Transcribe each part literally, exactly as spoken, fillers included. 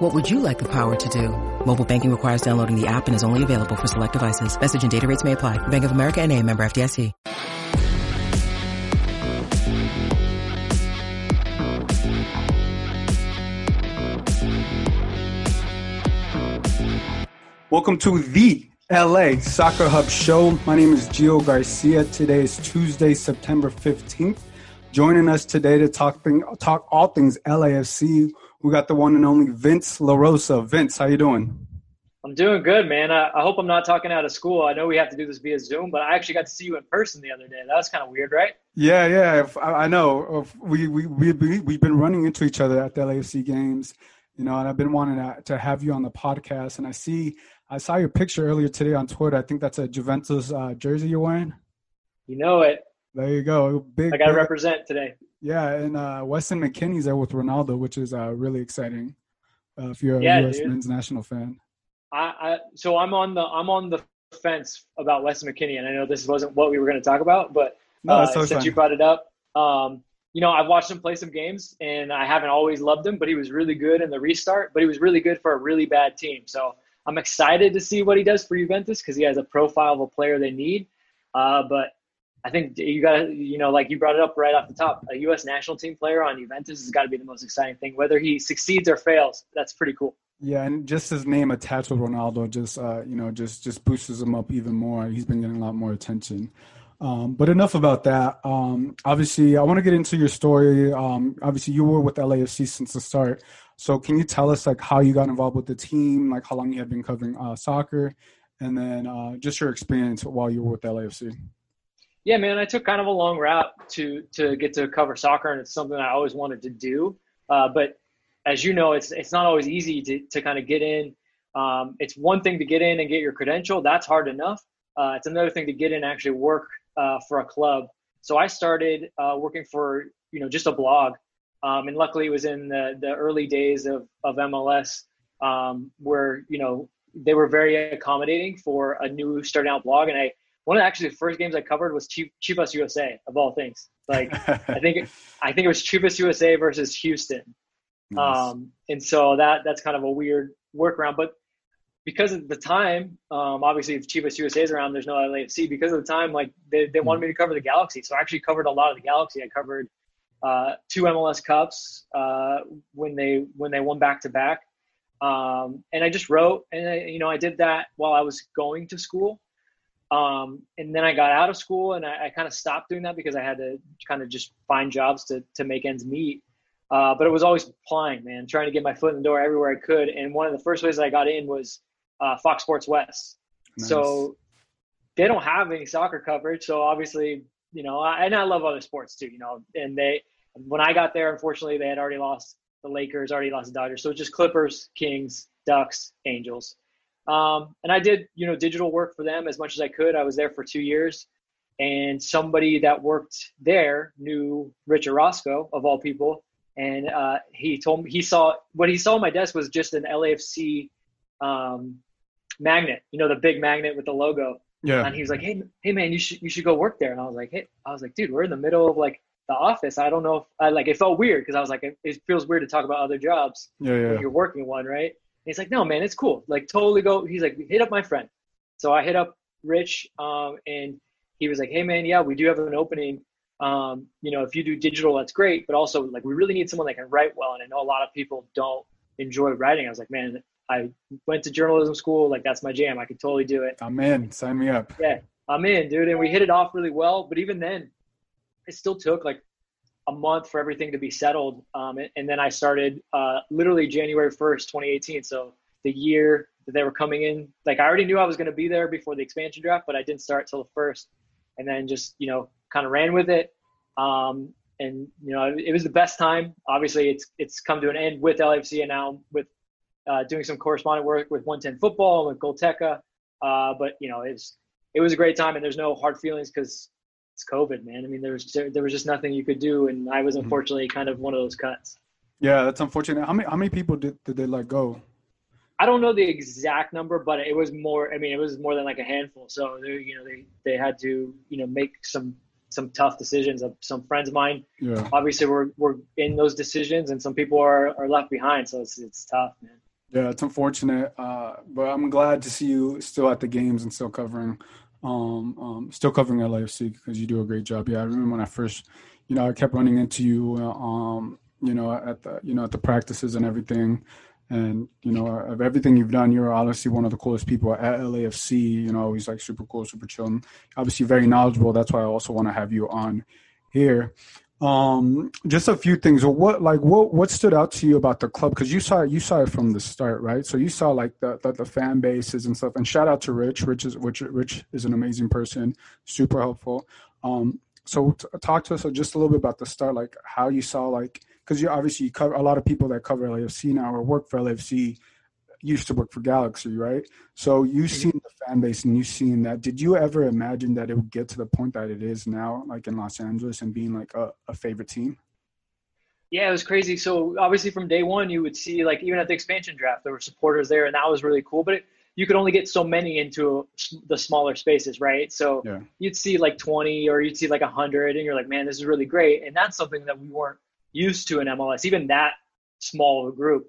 What would you like the power to do? Mobile banking requires downloading the app and is only available for select devices. Message and data rates may apply. Bank of America N A, member F D I C. Welcome to the L A Soccer Hub Show. My name is Gio Garcia. Today is Tuesday, September fifteenth. Joining us today to talk thing, talk all things L A F C, we got the one and only Vince LaRosa. Vince, how you doing? I'm doing good, man. I, I hope I'm not talking out of school. I know we have to do this via Zoom, but I actually got to see you in person the other day. That was kind of weird, right? Yeah, yeah. If, I, I know. If we, we, we, we, we've been running into each other at the L A F C games, you know, and I've been wanting to, to have you on the podcast. And I see I saw your picture earlier today on Twitter. I think that's a Juventus uh, jersey you're wearing. You know it. There you go. Big, I got to represent today. Yeah, and uh, Weston McKennie's there with Ronaldo, which is uh, really exciting uh, if you're a yeah, U S dude. Men's national fan. I, I so I'm on the I'm on the fence about Weston McKennie, and I know this wasn't what we were going to talk about, but no, uh, so since fun. you brought it up, um, you know, I've watched him play some games, and I haven't always loved him, but he was really good in the restart. But he was really good for a really bad team, so I'm excited to see what he does for Juventus because he has a profile of a player they need, uh, but. I think you got to, you know, like you brought it up right off the top, a U S national team player on Juventus has got to be the most exciting thing. Whether he succeeds or fails, that's pretty cool. Yeah, and just his name attached with Ronaldo just, uh, you know, just just boosts him up even more. He's been getting a lot more attention. Um, but enough about that. Um, obviously, I want to get into your story. Um, obviously, you were with L A F C since the start. So can you tell us, like, how you got involved with the team, like how long you had been covering uh, soccer, and then uh, just your experience while you were with L A F C? Yeah, man, I took kind of a long route to to get to cover soccer, and it's something I always wanted to do. Uh, but as you know, it's it's not always easy to, to kind of get in. Um, it's one thing to get in and get your credential. That's hard enough. Uh, it's another thing to get in and actually work uh, for a club. So I started uh, working for, you know, just a blog. Um, and luckily it was in the, the early days of, of M L S um, where, you know, they were very accommodating for a new starting out blog. And I One of the, actually the first games I covered was Chivas U S A, of all things. Like I think I think it was Chivas U S A versus Houston. Nice. Um, and so that that's kind of a weird workaround. But because of the time, um, obviously if Chivas U S A is around, there's no L A F C. Because of the time, like they, they wanted me to cover the Galaxy. So I actually covered a lot of the Galaxy. I covered uh, two M L S Cups uh, when they when they won back-to-back. Um, and I just wrote, and I, you know, I did that while I was going to school. Um, and then I got out of school and I, I kind of stopped doing that because I had to kind of just find jobs to, to make ends meet. Uh, but it was always applying, man, trying to get my foot in the door everywhere I could. And one of the first ways that I got in was uh, Fox Sports West. Nice. So they don't have any soccer coverage. So obviously, you know, I, and I love other sports too, you know, and they, when I got there, unfortunately they had already lost the Lakers, already lost the Dodgers. So just Clippers, Kings, Ducks, Angels. Um, and I did, you know, digital work for them as much as I could. I was there for two years and somebody that worked there knew Richard Roscoe of all people. And, uh, he told me, he saw what he saw on my desk was just an L A F C, um, magnet, you know, the big magnet with the logo. Yeah. And he was like, Hey, Hey man, you should, you should go work there. And I was like, Hey, I was like, dude, we're in the middle of like the office. I don't know if I like, it felt weird. Cause I was like, it, it feels weird to talk about other jobs. Yeah, yeah. When you're working one, right? He's like, no, man, it's cool. Like, totally go. He's like, hit up my friend. So I hit up Rich, um, and he was like, hey, man, yeah, we do have an opening. Um, you know, if you do digital, that's great. But also, like, we really need someone that can write well. And I know a lot of people don't enjoy writing. I was like, man, I went to journalism school. Like, that's my jam. I could totally do it. I'm in. Sign me up. Yeah, I'm in, dude. And we hit it off really well. But even then, it still took, like, a month for everything to be settled. Um, and, and then I started uh, literally January first, twenty eighteen. So the year that they were coming in, like I already knew I was going to be there before the expansion draft, but I didn't start till the first and then just, you know, kind of ran with it. Um, and, you know, it, it was the best time. Obviously it's, it's come to an end with L A F C and now with uh, doing some correspondent work with one ten Football and with Golteca. Uh, but you know, it's, it was a great time and there's no hard feelings because it's COVID, man. I mean, there was there was just nothing you could do, and I was unfortunately kind of one of those cuts. Yeah, that's unfortunate. How many how many people did, did they let go? I don't know the exact number, but it was more. I mean, it was more than like a handful. So they, you know, they, they had to, you know, make some some tough decisions. Some friends of mine, yeah. obviously, were were in those decisions, and some people are, are left behind. So it's it's tough, man. Yeah, it's unfortunate, uh, but I'm glad to see you still at the games and still covering. Um, um, still covering L A F C because you do a great job. Yeah, I remember when I first, you know, I kept running into you, uh, um, you know, at the, you know, at the practices and everything, and you know, of everything you've done, you're obviously one of the coolest people at L A F C. You know, he's like super cool, super chill, and obviously very knowledgeable. That's why I also want to have you on here. Um, just a few things. What like what what stood out to you about the club? Because you saw you saw it from the start, right? So you saw like the, the the fan bases and stuff. And shout out to Rich. Rich is Rich, Rich is an amazing person, super helpful. Um, so t- talk to us just a little bit about the start, like how you saw like because you obviously you cover a lot of people that cover L A F C now or work for L A F C. Used to work for Galaxy, right? So you've seen the fan base and you've seen that. Did you ever imagine that it would get to the point that it is now, like in Los Angeles and being like a, a favorite team? Yeah, it was crazy. So obviously from day one, you would see like even at the expansion draft, there were supporters there and that was really cool. But it, you could only get so many into the smaller spaces, right? So yeah. you'd see like twenty or you'd see like one hundred and you're like, man, this is really great. And that's something that we weren't used to in M L S, even that small of a group.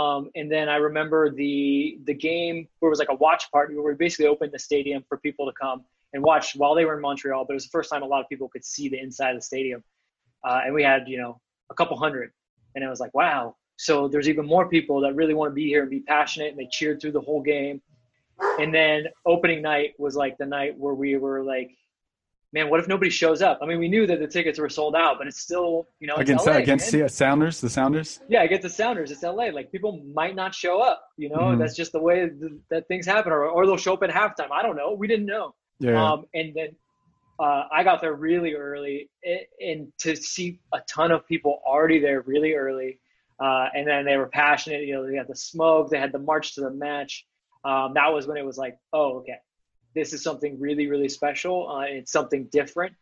Um, and then I remember the the game where it was like a watch party where we basically opened the stadium for people to come and watch while they were in Montreal. But it was the first time a lot of people could see the inside of the stadium. Uh, and we had, you know, a couple hundred. And I was like, wow. So there's even more people that really want to be here and be passionate. And they cheered through the whole game. And then opening night was like the night where we were like, man, what if nobody shows up? I mean, we knew that the tickets were sold out, but it's still, you know, it's against L A, against man. the Sounders, the Sounders. Yeah, against the Sounders, it's L A. Like people might not show up, you know. Mm. That's just the way th- that things happen, or or they'll show up at halftime. I don't know. We didn't know. Yeah. Um, and then uh, I got there really early, and, and to see a ton of people already there really early, uh, and then they were passionate. You know, they had the smoke, they had the march to the match. Um, that was when it was like, oh, okay. This is something really, really special. Uh, it's something different.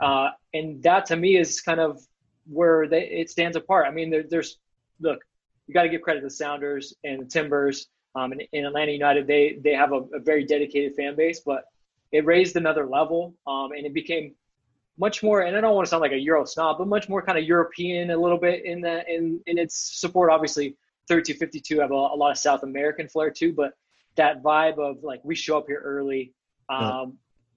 Uh, and that to me is kind of where they, it stands apart. I mean, there, there's, look, you got to give credit to the Sounders and the Timbers um, and, and Atlanta United. They they have a, a very dedicated fan base, but it raised another level um, and it became much more, and I don't want to sound like a Euro snob, but much more kind of European a little bit in the, in, in its support. Obviously, thirty-two fifty-two have a, a lot of South American flair too, but that vibe of like, we show up here early. Um, yeah.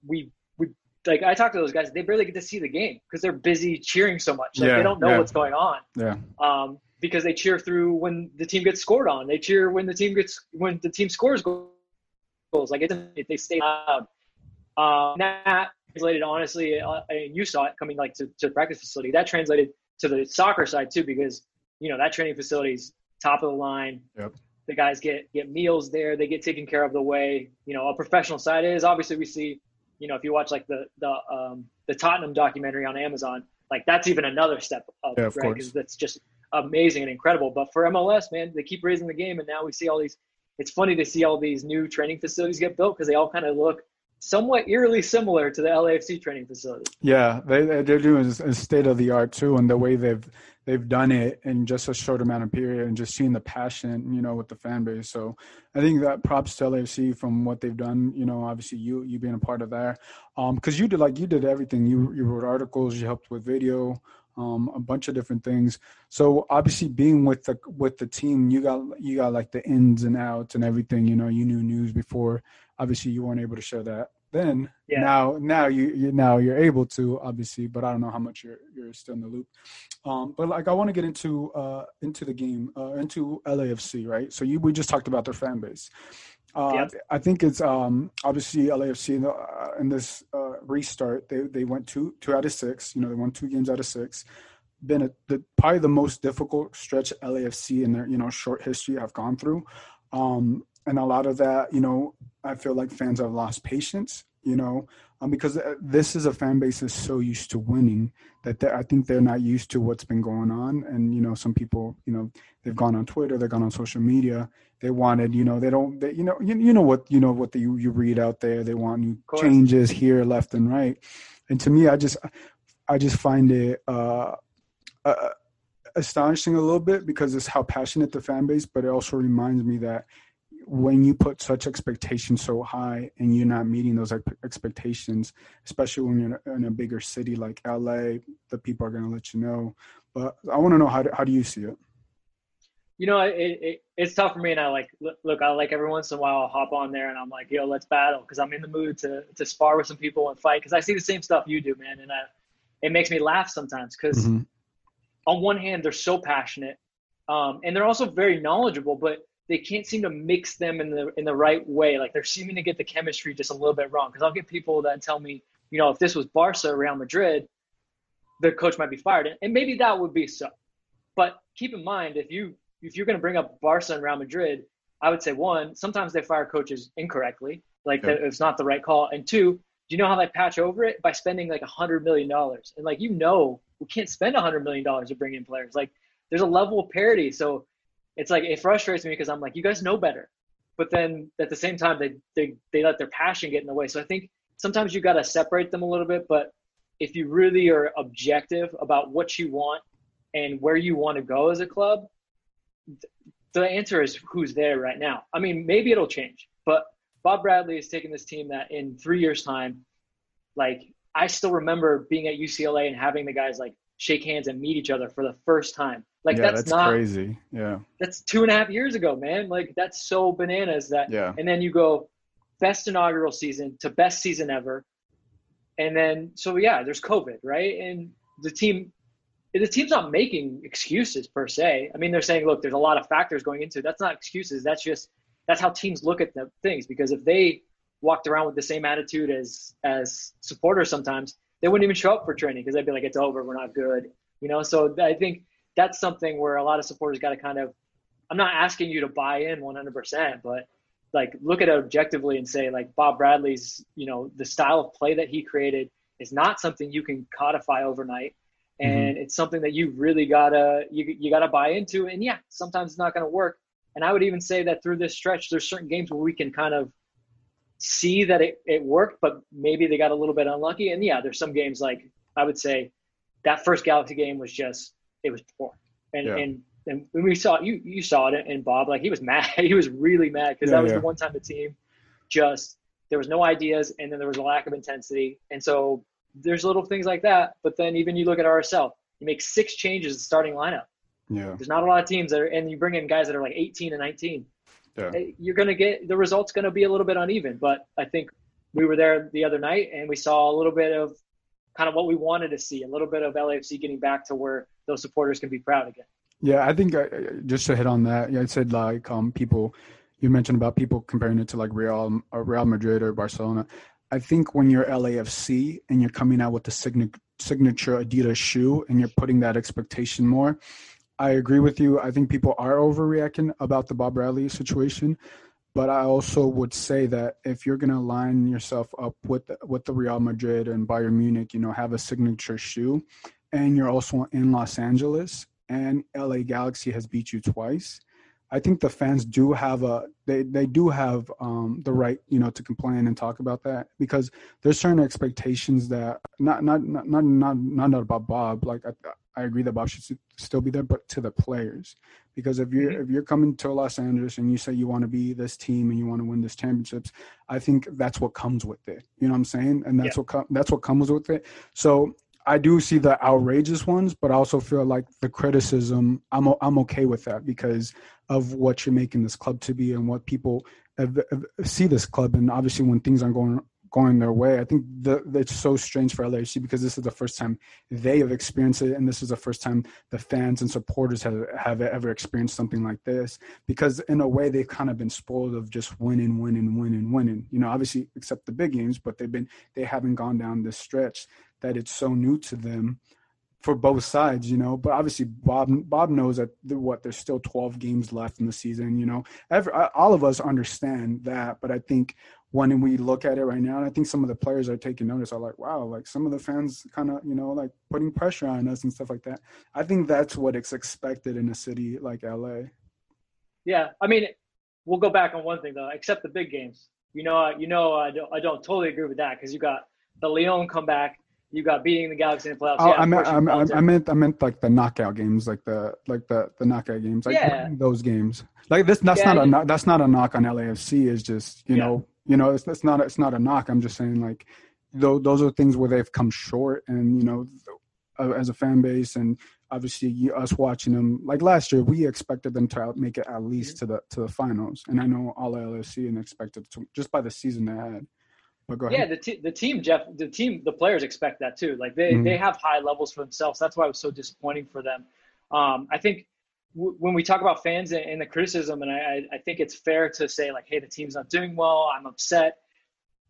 we, we like, I talked to those guys, they barely get to see the game because they're busy cheering so much. Like yeah, they don't know yeah. what's going on. Yeah. Um, because they cheer through when the team gets scored on, they cheer when the team gets, when the team scores goals, like it, they stay loud. Um, that translated honestly, uh, and you saw it coming like to, to the practice facility, that translated to the soccer side too, because you know, that training facility is top of the line. Yep. The guys get, get meals there. They get taken care of the way, you know, a professional side is. Obviously we see, you know, if you watch like the, the, um, the Tottenham documentary on Amazon, like that's even another step up, yeah, of right? Because that's just amazing and incredible. But for M L S, man, they keep raising the game. And now we see all these, it's funny to see all these new training facilities get built because they all kind of look somewhat eerily similar to the L A F C training facility. Yeah, they, they're doing a state of the art too, and the way they've they've done it in just a short amount of period, and just seeing the passion, you know, with the fan base. So I think that props to L A F C from what they've done. You know, obviously you you being a part of that, um, because you did like you did everything. You you wrote articles, you helped with video, um, a bunch of different things. So obviously being with the with the team, you got you got like the ins and outs and everything. You know, you knew news before. Obviously, you weren't able to share that then. Yeah. Now, now you, you now you're able to, obviously, but I don't know how much you're you're still in the loop. Um, but like, I want to get into uh, into the game, uh, into L A F C, right? So you we just talked about their fan base. Uh, yep. I think it's um, obviously L A F C in, the, uh, in this uh, restart. They they went two two out of six. You know, they won two games out of six. Been a, the, probably the most difficult stretch L A F C in their you know short history have gone through. Um, And a lot of that, you know, I feel like fans have lost patience, you know, um, because this is a fan base that's so used to winning that I think they're not used to what's been going on. And, you know, some people, you know, they've gone on Twitter, they've gone on social media. They wanted, you know, they don't, they, you know, you, you know what, you know what the, you, you read out there. They want new changes here, left and right. And to me, I just I just find it uh, uh, astonishing a little bit, because it's how passionate the fan base, but it also reminds me that when you put such expectations so high and you're not meeting those expectations, especially when you're in a bigger city like L A, the people are going to let you know. But I want to know, how do, how do you see it? You know, it, it, it's tough for me. And I like, look, I like every once in a while I'll hop on there and I'm like, yo, let's battle, because I'm in the mood to to spar with some people and fight, because I see the same stuff you do, man. And I, it makes me laugh sometimes, because mm-hmm. on one hand, they're so passionate um, and they're also very knowledgeable, but they can't seem to mix them in the in the right way. Like, they're seeming to get the chemistry just a little bit wrong. Because I'll get people that tell me, you know, if this was Barca or Real Madrid, their coach might be fired. And maybe that would be so. But keep in mind, if, you, if you're going to bring up Barca and Real Madrid, I would say, one, sometimes they fire coaches incorrectly. Like, yeah. It's not the right call. And two, do you know how they patch over it? By spending like one hundred million dollars. And like, you know, we can't spend one hundred million dollars to bring in players. Like, there's a level of parity. So it's like, it frustrates me, because I'm like, you guys know better. But then at the same time, they, they, they let their passion get in the way. So I think sometimes you got to separate them a little bit. But if you really are objective about what you want and where you want to go as a club, the answer is who's there right now. I mean, maybe it'll change. But Bob Bradley is taking this team that in three years' time, like, I still remember being at U C L A and having the guys like shake hands and meet each other for the first time. Like, yeah, that's, that's not crazy. Yeah. That's two and a half years ago, man. Like, that's so bananas that, yeah. And then you go best inaugural season to best season ever. And then, so yeah, there's COVID, right? And the team, the team's not making excuses per se. I mean, they're saying, look, there's a lot of factors going into it. That's not excuses. That's just, that's how teams look at the things, because if they walked around with the same attitude as, as supporters, sometimes they wouldn't even show up for training, because they'd be like, it's over. We're not good. You know? So I think that's something where a lot of supporters got to kind of, I'm not asking you to buy in one hundred percent, but like, look at it objectively and say, like, Bob Bradley's, you know, the style of play that he created is not something you can codify overnight. And mm-hmm. It's something that you really gotta, you, you gotta buy into. And yeah, sometimes it's not going to work. And I would even say that through this stretch, there's certain games where we can kind of see that it, it worked, but maybe they got a little bit unlucky. And yeah, there's some games, like, I would say that first Galaxy game was just, it was poor. And, yeah. and and we saw, you you saw it in Bob, like, he was mad. He was really mad, because yeah, that was yeah. the one time the team just, there was no ideas, and then there was a lack of intensity. And so there's little things like that. But then even you look at R S L, you make six changes in the starting lineup. Yeah. There's not a lot of teams that are, and you bring in guys that are like eighteen and nineteen. Yeah. You're going to get, the result's going to be a little bit uneven. But I think we were there the other night and we saw a little bit of kind of what we wanted to see, a little bit of L A F C getting back to where those supporters can be proud again. Yeah, I think I, just to hit on that, I said like um, people, you mentioned about people comparing it to like Real or Real Madrid or Barcelona. I think when you're L A F C and you're coming out with the sign- signature Adidas shoe and you're putting that expectation more, I agree with you. I think people are overreacting about the Bob Bradley situation. But I also would say that if you're going to line yourself up with with the Real Madrid and Bayern Munich, you know, have a signature shoe, and you're also in Los Angeles, and L A Galaxy has beat you twice, I think the fans do have a they they do have um, the right, you know, to complain and talk about that, because there's certain expectations that not not not not not not about Bob. Like I, I agree that Bob should still be there, but to the players. Because if you're mm-hmm. if you're coming to Los Angeles and you say you want to be this team and you want to win this championships, I think that's what comes with it. You know what I'm saying? And that's yeah. what com- that's what comes with it. So I do see the outrageous ones, but I also feel like the criticism, I'm I'm okay with that, because of what you're making this club to be and what people have, have, see this club. And obviously, when things aren't going going their way, I think the, it's so strange for L A F C, because this is the first time they have experienced it, and this is the first time the fans and supporters have, have ever experienced something like this, because in a way they've kind of been spoiled of just winning, winning, winning, winning, you know, obviously except the big games, but they've been, they haven't gone down this stretch that it's so new to them for both sides, you know. But obviously Bob Bob knows that, the, what, there's still twelve games left in the season, you know. Every, all of us understand that, but I think when we look at it right now, and I think some of the players are taking notice, are like, wow, like some of the fans kind of, you know, like putting pressure on us and stuff like that. I think that's what it's expected in a city like L A. Yeah, I mean, we'll go back on one thing, though, except the big games. You know, you know, I don't, I don't totally agree with that, because you got the Lyon comeback, You got beating the Galaxy in the playoffs. Oh, yeah, I meant, I meant, I meant, I meant like the knockout games, like the, like the, the knockout games, like yeah. those games. Like this, that's yeah, not a, that's not a knock on L A F C. It's just, you yeah. know, you know, it's, it's not, it's not a knock. I'm just saying, like, those, those are things where they've come short, and you know, as a fan base, and obviously us watching them, like last year, we expected them to make it at least mm-hmm. to the to the finals, and I know all L A F C and expected to just by the season they had. Yeah, the, t- the team, Jeff, the team, the players expect that too. Like they, mm-hmm. they have high levels for themselves. That's why it was so disappointing for them. Um, I think w- when we talk about fans and, and the criticism, and I, I think it's fair to say like, hey, the team's not doing well. I'm upset.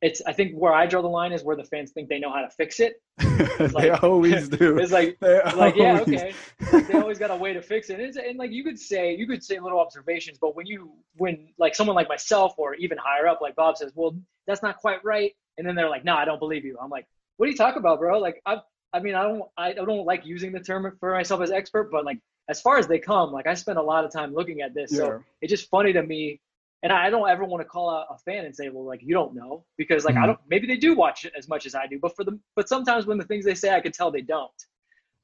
It's I think where I draw the line is where the fans think they know how to fix it. Like, they always do. It's like, like yeah, okay. Like, they always got a way to fix it. And, it's, and like you could say, you could say little observations, but when you, when like someone like myself or even higher up, like Bob says, well, that's not quite right. And then they're like, no, nah, I don't believe you. I'm like, what are you talking about, bro? Like, I, I mean, I don't, I don't like using the term for myself as expert, but like as far as they come, like I spend a lot of time looking at this, yeah. so it's just funny to me. And I don't ever want to call out a fan and say, well, like, you don't know, because like, mm-hmm. I don't, maybe they do watch it as much as I do, but for them, but sometimes when the things they say, I can tell they don't.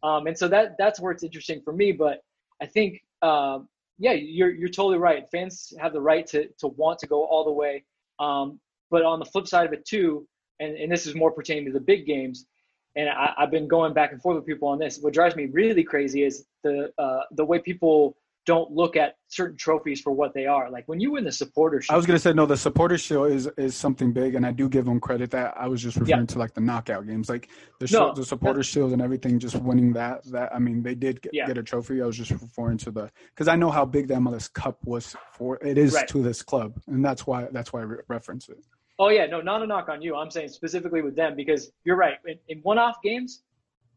Um, and so that, that's where it's interesting for me, but I think, um, yeah, you're, you're totally right. Fans have the right to, to want to go all the way. Um, but on the flip side of it too, and, and this is more pertaining to the big games. And I, I've been going back and forth with people on this. What drives me really crazy is the, uh, the way people don't look at certain trophies for what they are. Like when you win the supporter shield. I was going to say, no, the supporter shield is, is something big. And I do give them credit that I was just referring yeah. to like the knockout games, like the, no, the supporter shield and everything, just winning that, that, I mean, they did get, yeah. get a trophy. I was just referring to the, cause I know how big the M L S Cup was for, it is right. to this club. And that's why, that's why I re- reference it. Oh yeah. No, not a knock on you. I'm saying specifically with them, because you're right. In, in one-off games,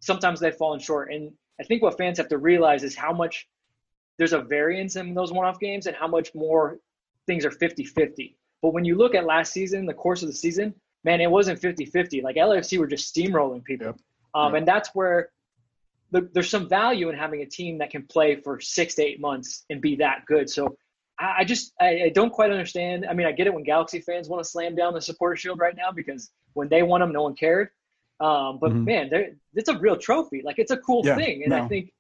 sometimes they've fallen short. And I think what fans have to realize is how much, there's a variance in those one-off games and how much more things are fifty-fifty. But when you look at last season, the course of the season, man, it wasn't fifty-fifty. Like L A F C were just steamrolling people. Yep. Um, yep. And that's where the, there's some value in having a team that can play for six to eight months and be that good. So I, I just, I, I don't quite understand. I mean, I get it when Galaxy fans want to slam down the supporter shield right now, because when they won them, no one cared. Um, but mm-hmm. man, it's a real trophy. Like it's a cool yeah, thing. And no. I think,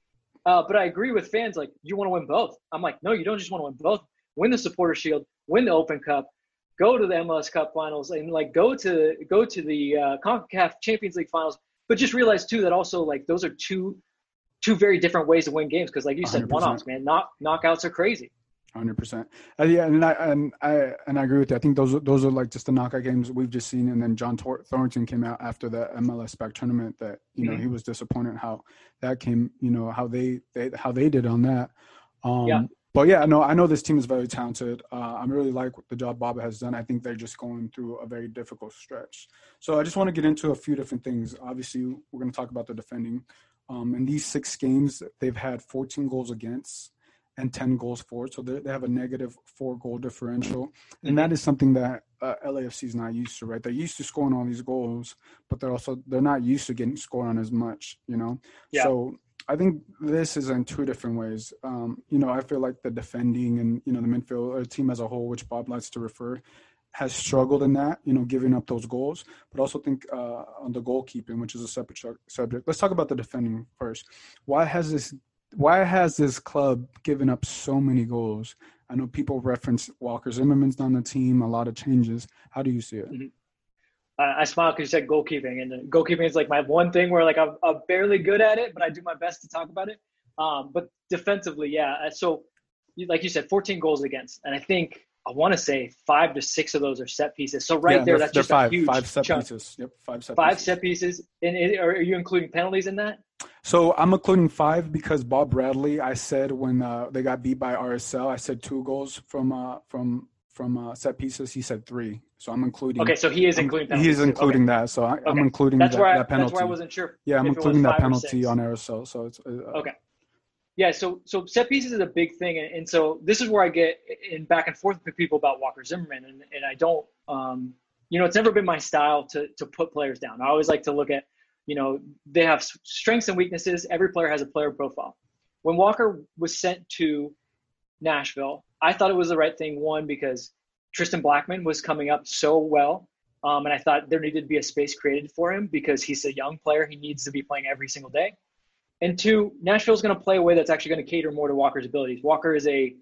Uh, but I agree with fans, like, you want to win both. I'm like, no, you don't just want to win both. Win the Supporter Shield, win the Open Cup, go to the M L S Cup Finals, and, like, go to go to the uh, CONCACAF Champions League Finals. But just realize, too, that also, like, those are two two very different ways to win games, because, like you said, one offs, man. Knock, knockouts are crazy. one hundred percent. Uh, yeah, and I, and I and I agree with you. I think those, those are, like, just the knockout games we've just seen. And then John Thor- Thornton came out after the M L S back tournament that, you know, mm-hmm. he was disappointed how that came, you know, how they, they how they did on that. Um, yeah. But, yeah, no, I know this team is very talented. Uh, I really like what the job Bob has done. I think they're just going through a very difficult stretch. So I just want to get into a few different things. Obviously, we're going to talk about the defending. Um, in these six games, they've had fourteen goals against and ten goals for. So they have a negative four goal differential. And that is something that uh, L A F C is not used to, right? They're used to scoring all these goals, but they're also, they're not used to getting scored on as much, you know? Yeah. So I think this is in two different ways. Um, you know, I feel like the defending and, you know, the midfield team as a whole, which Bob likes to refer, has struggled in that, you know, giving up those goals, but also think uh, on the goalkeeping, which is a separate subject. Let's talk about the defending first. Why has this Why has this club given up so many goals? I know people reference Walker Zimmerman's on the team, a lot of changes. How do you see it? Mm-hmm. I, I smile because you said goalkeeping, and goalkeeping is like my one thing where like I'm, I'm barely good at it, but I do my best to talk about it. Um, but defensively, yeah. So like you said, fourteen goals against, and I think I want to say five to six of those are set pieces. So right yeah, there, that's just five, a huge five set chunk. pieces. Yep, five set five pieces. set pieces. And it, are you including penalties in that? So I'm including five because Bob Bradley, I said when uh, they got beat by R S L, I said two goals from uh, from from uh, set pieces. He said three. So I'm including. Okay, so he is I'm, including. Penalties. He is including okay. that. So I, okay. I'm including that's that, where I, that penalty. That's where I wasn't sure. Yeah, I'm including that penalty on R S L. So it's uh, okay. Yeah, so so set pieces is a big thing, and, and so this is where I get in back and forth with people about Walker Zimmerman, and, and I don't, um, you know, it's never been my style to to put players down. I always like to look at, you know, they have strengths and weaknesses. Every player has a player profile. When Walker was sent to Nashville, I thought it was the right thing, one, because Tristan Blackmon was coming up so well, Um, and I thought there needed to be a space created for him because he's a young player. He needs to be playing every single day. And two, Nashville's going to play a way that's actually going to cater more to Walker's abilities. Walker is a,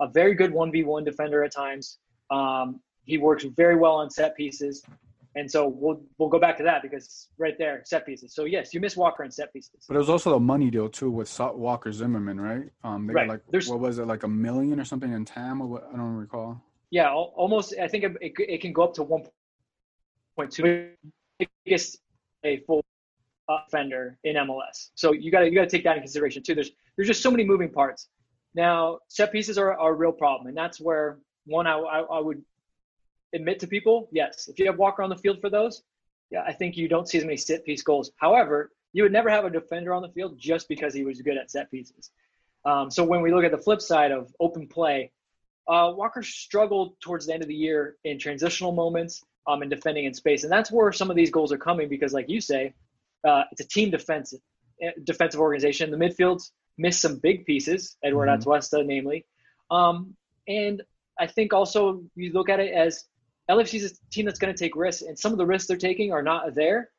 a very good one v one defender at times. Um, he works very well on set pieces. And so we'll we'll go back to that because right there, set pieces. So, yes, you miss Walker in set pieces. But it was also the money deal, too, with Walker Zimmerman, right? Um, they right. got like, There's, what was it, like a million or something in T A M? Or what? I don't recall. Yeah, almost. I think it, it, it can go up to one point two. Biggest a full offender in M L S. So you got you got to take that into consideration, too. There's there's just so many moving parts. Now, set pieces are, are a real problem. And that's where, one, I, I, I would – admit to people, yes, if you have Walker on the field for those, yeah, I think you don't see as many set piece goals. However, you would never have a defender on the field just because he was good at set pieces. Um, so when we look at the flip side of open play, uh, Walker struggled towards the end of the year in transitional moments um, and defending in space. And that's where some of these goals are coming because, like you say, uh, it's a team defensive, defensive organization. The midfields missed some big pieces, Eduard mm-hmm. Atuesta, namely. Um, and I think also you look at it as L A F C is a team that's going to take risks, and some of the risks they're taking are not there,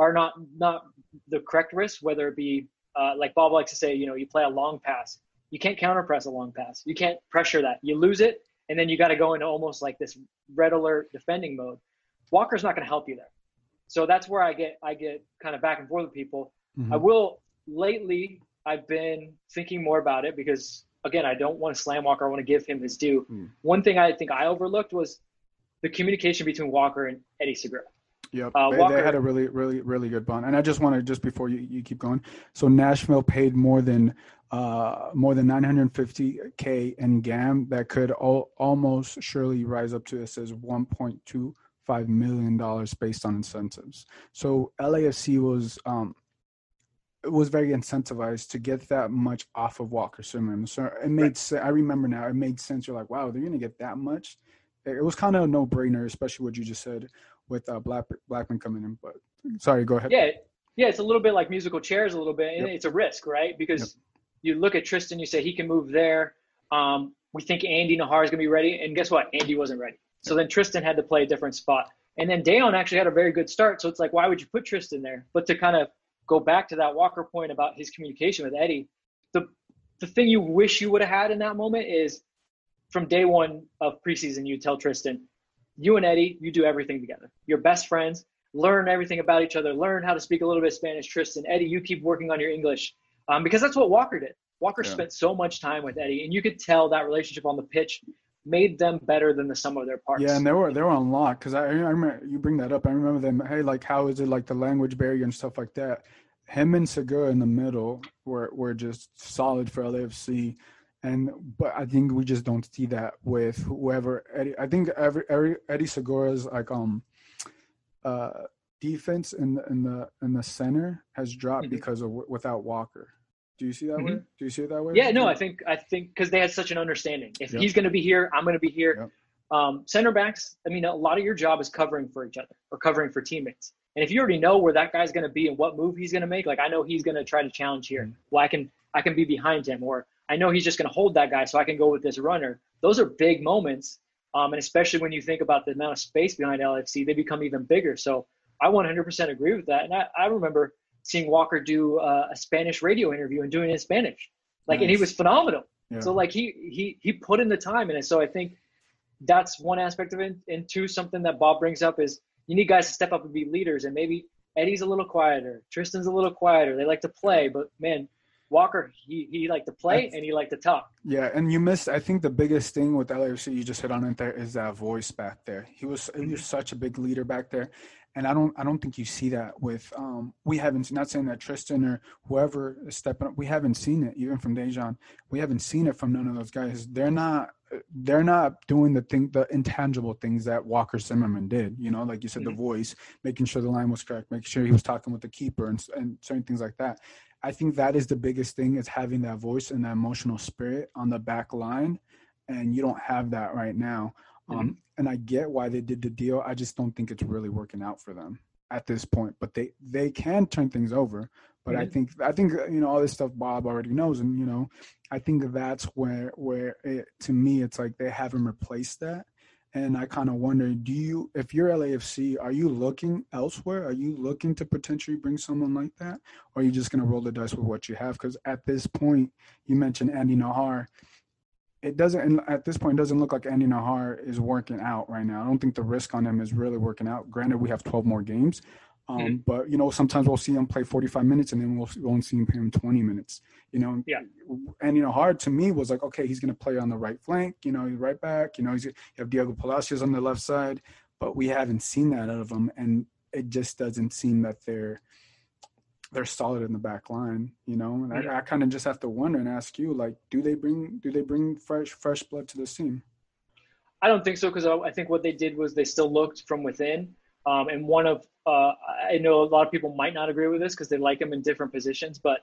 are not not the correct risks, whether it be, uh, like Bob likes to say, you know, you play a long pass. You can't counter-press a long pass. You can't pressure that. You lose it, and then you got to go into almost like this red alert defending mode. Walker's not going to help you there. So that's where I get I get kind of back and forth with people. Mm-hmm. I will – lately, I've been thinking more about it because, again, I don't want to slam Walker. I want to give him his due. Mm. One thing I think I overlooked was – the communication between Walker and Eddie Segura. Yep, uh, they, Walker, they had a really, really, really good bond. And I just want to, just before you, you keep going, so Nashville paid more than uh, more than nine hundred fifty thousand in G A M that could all, almost surely rise up to this as one point two five million dollars based on incentives. So L A F C was um, it was very incentivized to get that much off of Walker Zimmerman. So it made right. sense. I remember now, it made sense. You're like, wow, they're going to get that much. It was kind of a no-brainer, especially what you just said with uh, Black, Blackman coming in. But sorry, go ahead. Yeah, yeah, it's a little bit like musical chairs a little bit. And yep. It's a risk, right? Because yep. you look at Tristan, you say he can move there. Um, we think Andy Najar is going to be ready. And guess what? Andy wasn't ready. So then Tristan had to play a different spot. And then Dayon actually had a very good start. So it's like, why would you put Tristan there? But to kind of go back to that Walker point about his communication with Eddie, the the thing you wish you would have had in that moment is, from day one of preseason, you tell Tristan, you and Eddie, you do everything together. You're best friends. Learn everything about each other. Learn how to speak a little bit of Spanish. Tristan, Eddie, you keep working on your English. Um, because that's what Walker did. Walker yeah. spent so much time with Eddie, and you could tell that relationship on the pitch made them better than the sum of their parts. Yeah, and they were they were on lock because I, I remember you bring that up. I remember them. Hey, like how is it like the language barrier and stuff like that? Him and Segura in the middle were were just solid for L A F C. And but I think we just don't see that with whoever Eddie. I think every, every Eddie Segura's like um uh defense in the in the in the center has dropped mm-hmm. because of without Walker. Do you see that mm-hmm. way? Do you see it that way? Yeah, no, I think I think because they had such an understanding. If yep. he's going to be here, I'm going to be here. Yep. Um, center backs. I mean, a lot of your job is covering for each other or covering for teammates. And if you already know where that guy's going to be and what move he's going to make, like I know he's going to try to challenge here. Mm-hmm. Well, I can I can be behind him or. I know he's just going to hold that guy so I can go with this runner. Those are big moments. Um, and especially when you think about the amount of space behind L A F C, they become even bigger. So I one hundred percent agree with that. And I, I remember seeing Walker do uh, a Spanish radio interview and doing it in Spanish. Like, nice. And he was phenomenal. Yeah. So like he, he, he put in the time. And so I think that's one aspect of it. And two, something that Bob brings up is you need guys to step up and be leaders. And maybe Eddie's a little quieter. Tristan's a little quieter. They like to play, but man, Walker, he, he liked to play That's, and he liked to talk. Yeah, and you missed, I think the biggest thing with L A F C, you just hit on it there, is that voice back there. He was he was such a big leader back there. And I don't I don't think you see that with um, – we haven't – not saying that Tristan or whoever is stepping up. We haven't seen it, even from Dejan. We haven't seen it from none of those guys. They're not – they're not doing the thing, the intangible things that Walker Zimmerman did, you know, like you said, mm-hmm. the voice, making sure the line was correct, making sure he was talking with the keeper and, and certain things like that. I think that is the biggest thing is having that voice and that emotional spirit on the back line. And you don't have that right now. Mm-hmm. Um, and I get why they did the deal. I just don't think it's really working out for them at this point, but they, they can turn things over. But mm-hmm. I think, I think, you know, all this stuff Bob already knows. And, you know, I think that's where, where it, to me, it's like they haven't replaced that. And I kind of wonder, do you, if you're L A F C, are you looking elsewhere? Are you looking to potentially bring someone like that? Or are you just going to roll the dice with what you have? Because at this point, you mentioned Andy Najar. It doesn't, at this point, it doesn't look like Andy Najar is working out right now. I don't think the risk on him is really working out. Granted, we have twelve more games. Um, mm-hmm. But, you know, sometimes we'll see him play forty-five minutes and then we'll, we'll see him play him twenty minutes, you know. Yeah. And, you know, hard to me was like, okay, he's going to play on the right flank, you know, he's right back, you know, he's, you have Diego Palacios on the left side, but we haven't seen that out of him. And it just doesn't seem that they're, they're solid in the back line, you know, and mm-hmm. I, I kind of just have to wonder and ask you, like, do they bring, do they bring fresh, fresh blood to this team? I don't think so. Cause I, I think what they did was they still looked from within. Um, and one of, uh, I know a lot of people might not agree with this because they like him in different positions, but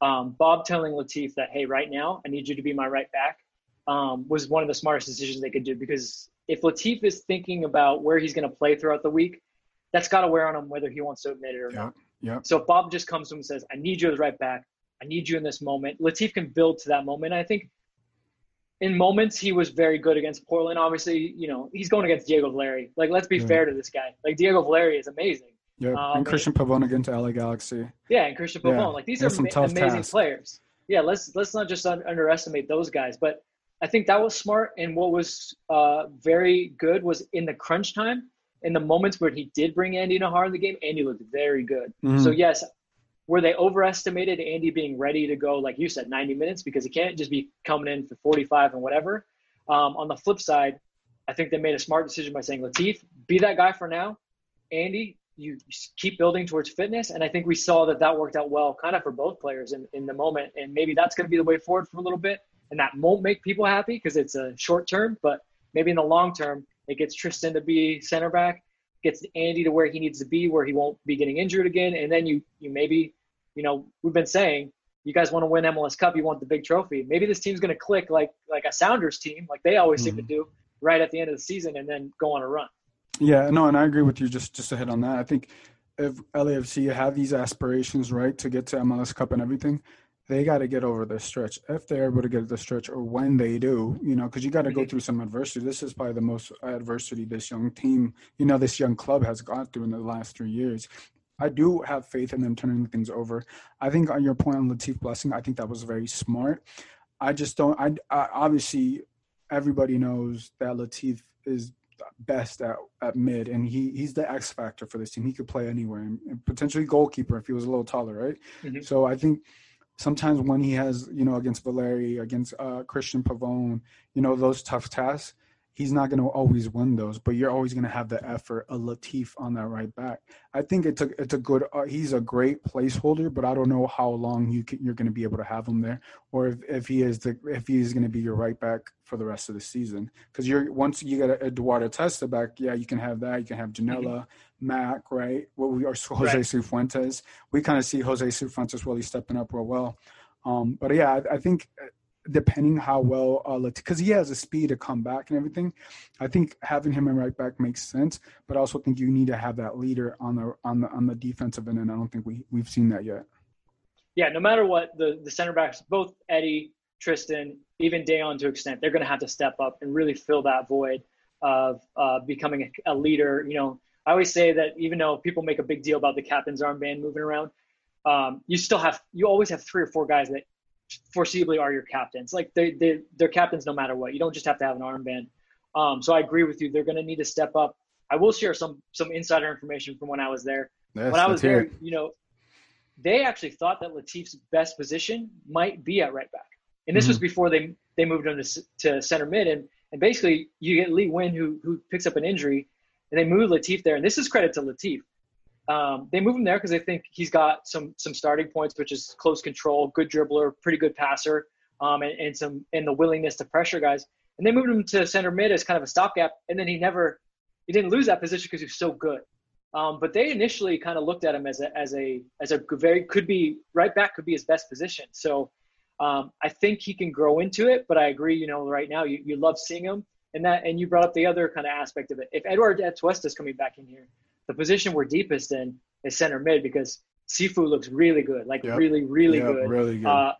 um, Bob telling Latif that, hey, right now, I need you to be my right back um, was one of the smartest decisions they could do, because if Latif is thinking about where he's going to play throughout the week, that's got to wear on him whether he wants to admit it or yeah, not. Yeah. So if Bob just comes to him and says, I need you as right back, I need you in this moment, Latif can build to that moment. I think in moments, he was very good against Portland. Obviously, you know, he's going against Diego Valeri. Like, let's be yeah. fair to this guy. Like, Diego Valeri is amazing. Yeah, um, and Christian and, Pavon against L A Galaxy. Yeah, and Christian Pavon. Yeah. Like, these That's are ma- amazing tasks. players. Yeah, let's let's not just un- underestimate those guys. But I think that was smart. And what was uh, very good was in the crunch time, in the moments where he did bring Andy Najar in the game, Andy looked very good. Mm-hmm. So, yes, were they overestimated Andy being ready to go, like you said, ninety minutes? Because he can't just be coming in for forty-five and whatever. Um, on the flip side, I think they made a smart decision by saying, Latif, be that guy for now. Andy, you keep building towards fitness. And I think we saw that that worked out well kind of for both players in, in the moment. And maybe that's going to be the way forward for a little bit. And that won't make people happy because it's a short term. But maybe in the long term, it gets Tristan to be center back, gets Andy to where he needs to be, where he won't be getting injured again. And then you you maybe – you know, we've been saying, you guys want to win M L S Cup, you want the big trophy. Maybe this team's going to click like like a Sounders team, like they always mm-hmm. seem to do right at the end of the season and then go on a run. Yeah, no, and I agree with you just, just to hit on that. I think if L A F C have these aspirations, right, to get to M L S Cup and everything, they got to get over their stretch. If they're able to get the stretch or when they do, you know, because you got to go through some adversity. This is probably the most adversity this young team, you know, this young club has gone through in the last three years. I do have faith in them turning things over. I think on your point on Latif Blessing, I think that was very smart. I just don't – I obviously, everybody knows that Latif is best at, at mid, and he he's the X factor for this team. He could play anywhere, and potentially goalkeeper if he was a little taller, right? Mm-hmm. So I think sometimes when he has, you know, against Valeri, against uh, Christian Pavone, you know, those tough tasks, he's not going to always win those, but you're always going to have the effort of Latif on that right back. I think it's a, it's a good uh, – he's a great placeholder, but I don't know how long you can, you're going to be able to have him there, or if, if he is the, if he is going to be your right back for the rest of the season. Because you're once you get Eduard Atuesta back, yeah, you can have that. You can have Janela, mm-hmm. Mac, right? Well, we are Jose right. Cifuentes. We kind of see Jose Cifuentes really stepping up real well. Um, but, yeah, I, I think – depending how well uh, Latif, because he has the speed to come back and everything, I think having him in right back makes sense. But I also think you need to have that leader on the on the on the defensive end, and I don't think we we've seen that yet. Yeah, no matter what, the the center backs, both Eddie, Tristan, even Dayon to extent, they're going to have to step up and really fill that void of uh, becoming a, a leader. You know, I always say that even though people make a big deal about the captain's armband moving around, um, you still have you always have three or four guys that foreseeably are your captains. Like they, they, they're captains no matter what. You don't just have to have an armband. Um, so I agree with you. They're going to need to step up. I will share some some insider information from when I was there. Yes, when I was there, it. you know, they actually thought that Latif's best position might be at right back. And this mm-hmm. was before they they moved him to, to center mid. And, and basically you get Lee Wynn who, who picks up an injury and they move Latif there. And this is credit to Latif. Um, they move him there because they think he's got some some starting points, which is close control, good dribbler, pretty good passer, um, and, and some and the willingness to pressure guys. And they moved him to center mid as kind of a stopgap, and then he never he didn't lose that position because he was so good. Um, but they initially kind of looked at him as a as a as a very could be right back could be his best position. So um, I think he can grow into it. But I agree, you know, right now you, you love seeing him, and that and you brought up the other kind of aspect of it. If Eduard Atuesta is coming back in here, the position we're deepest in is center mid because Sifu looks really good, like yep. really, really yep, good. Really good. Uh,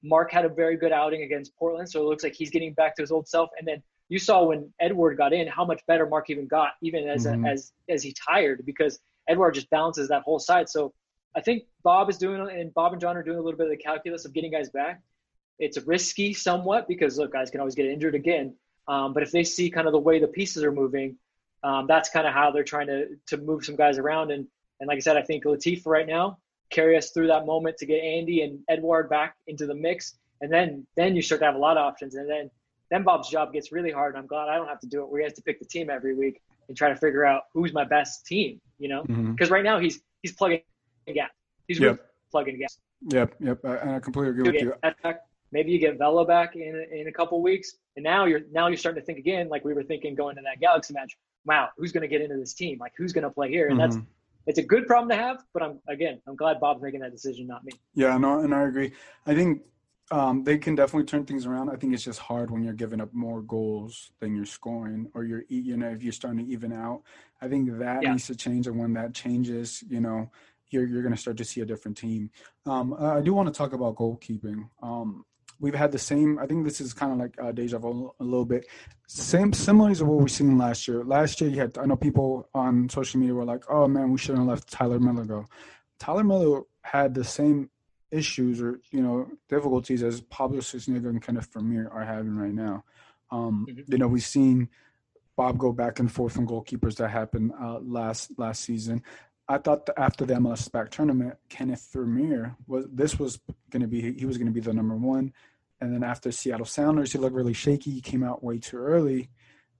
Mark had a very good outing against Portland, so it looks like he's getting back to his old self. And then you saw when Eduard got in how much better Mark even got, even as mm-hmm. a, as as he tired, because Eduard just balances that whole side. So I think Bob is doing, and Bob and John are doing a little bit of the calculus of getting guys back. It's risky somewhat because, look, guys can always get injured again. Um, but if they see kind of the way the pieces are moving, um, that's kind of how they're trying to to move some guys around. And and like I said, I think Latif right now carry us through that moment to get Andy and Eduard back into the mix. And then then you start to have a lot of options. And then then Bob's job gets really hard. I'm glad I don't have to do it, where he has to pick the team every week and try to figure out who's my best team, you know? Because mm-hmm. right now he's he's plugging gaps. He's yep. really plugging gaps. Yep, yep. And I, I completely agree you with you. Maybe you get Vela back in in a couple weeks. And now you're now you're starting to think again, like we were thinking going to that Galaxy match. Wow, who's going to get into this team? Like, who's going to play here? And mm-hmm. that's it's a good problem to have. But I'm again, I'm glad Bob's making that decision, not me. Yeah, no, and I agree. I think um, they can definitely turn things around. I think it's just hard when you're giving up more goals than you're scoring, or you're you know if you're starting to even out. I think that yeah. needs to change, and when that changes, you know. You're, you're going to start to see a different team. Um, I do want to talk about goalkeeping. Um, we've had the same – I think this is kind of like uh, deja vu a little bit. Same similarities of what we've seen last year. Last year, you had – I know people on social media were like, oh, man, we shouldn't have left Tyler Miller go. Tyler Miller had the same issues or, you know, difficulties as Pablo Sisniega and Kenneth Vermeer are having right now. Um, you know, we've seen Bob go back and forth on goalkeepers that happened uh, last last season. I thought that after the M L S back tournament, Kenneth Vermeer was this was going to be he was going to be the number one, and then after Seattle Sounders, he looked really shaky. He came out way too early,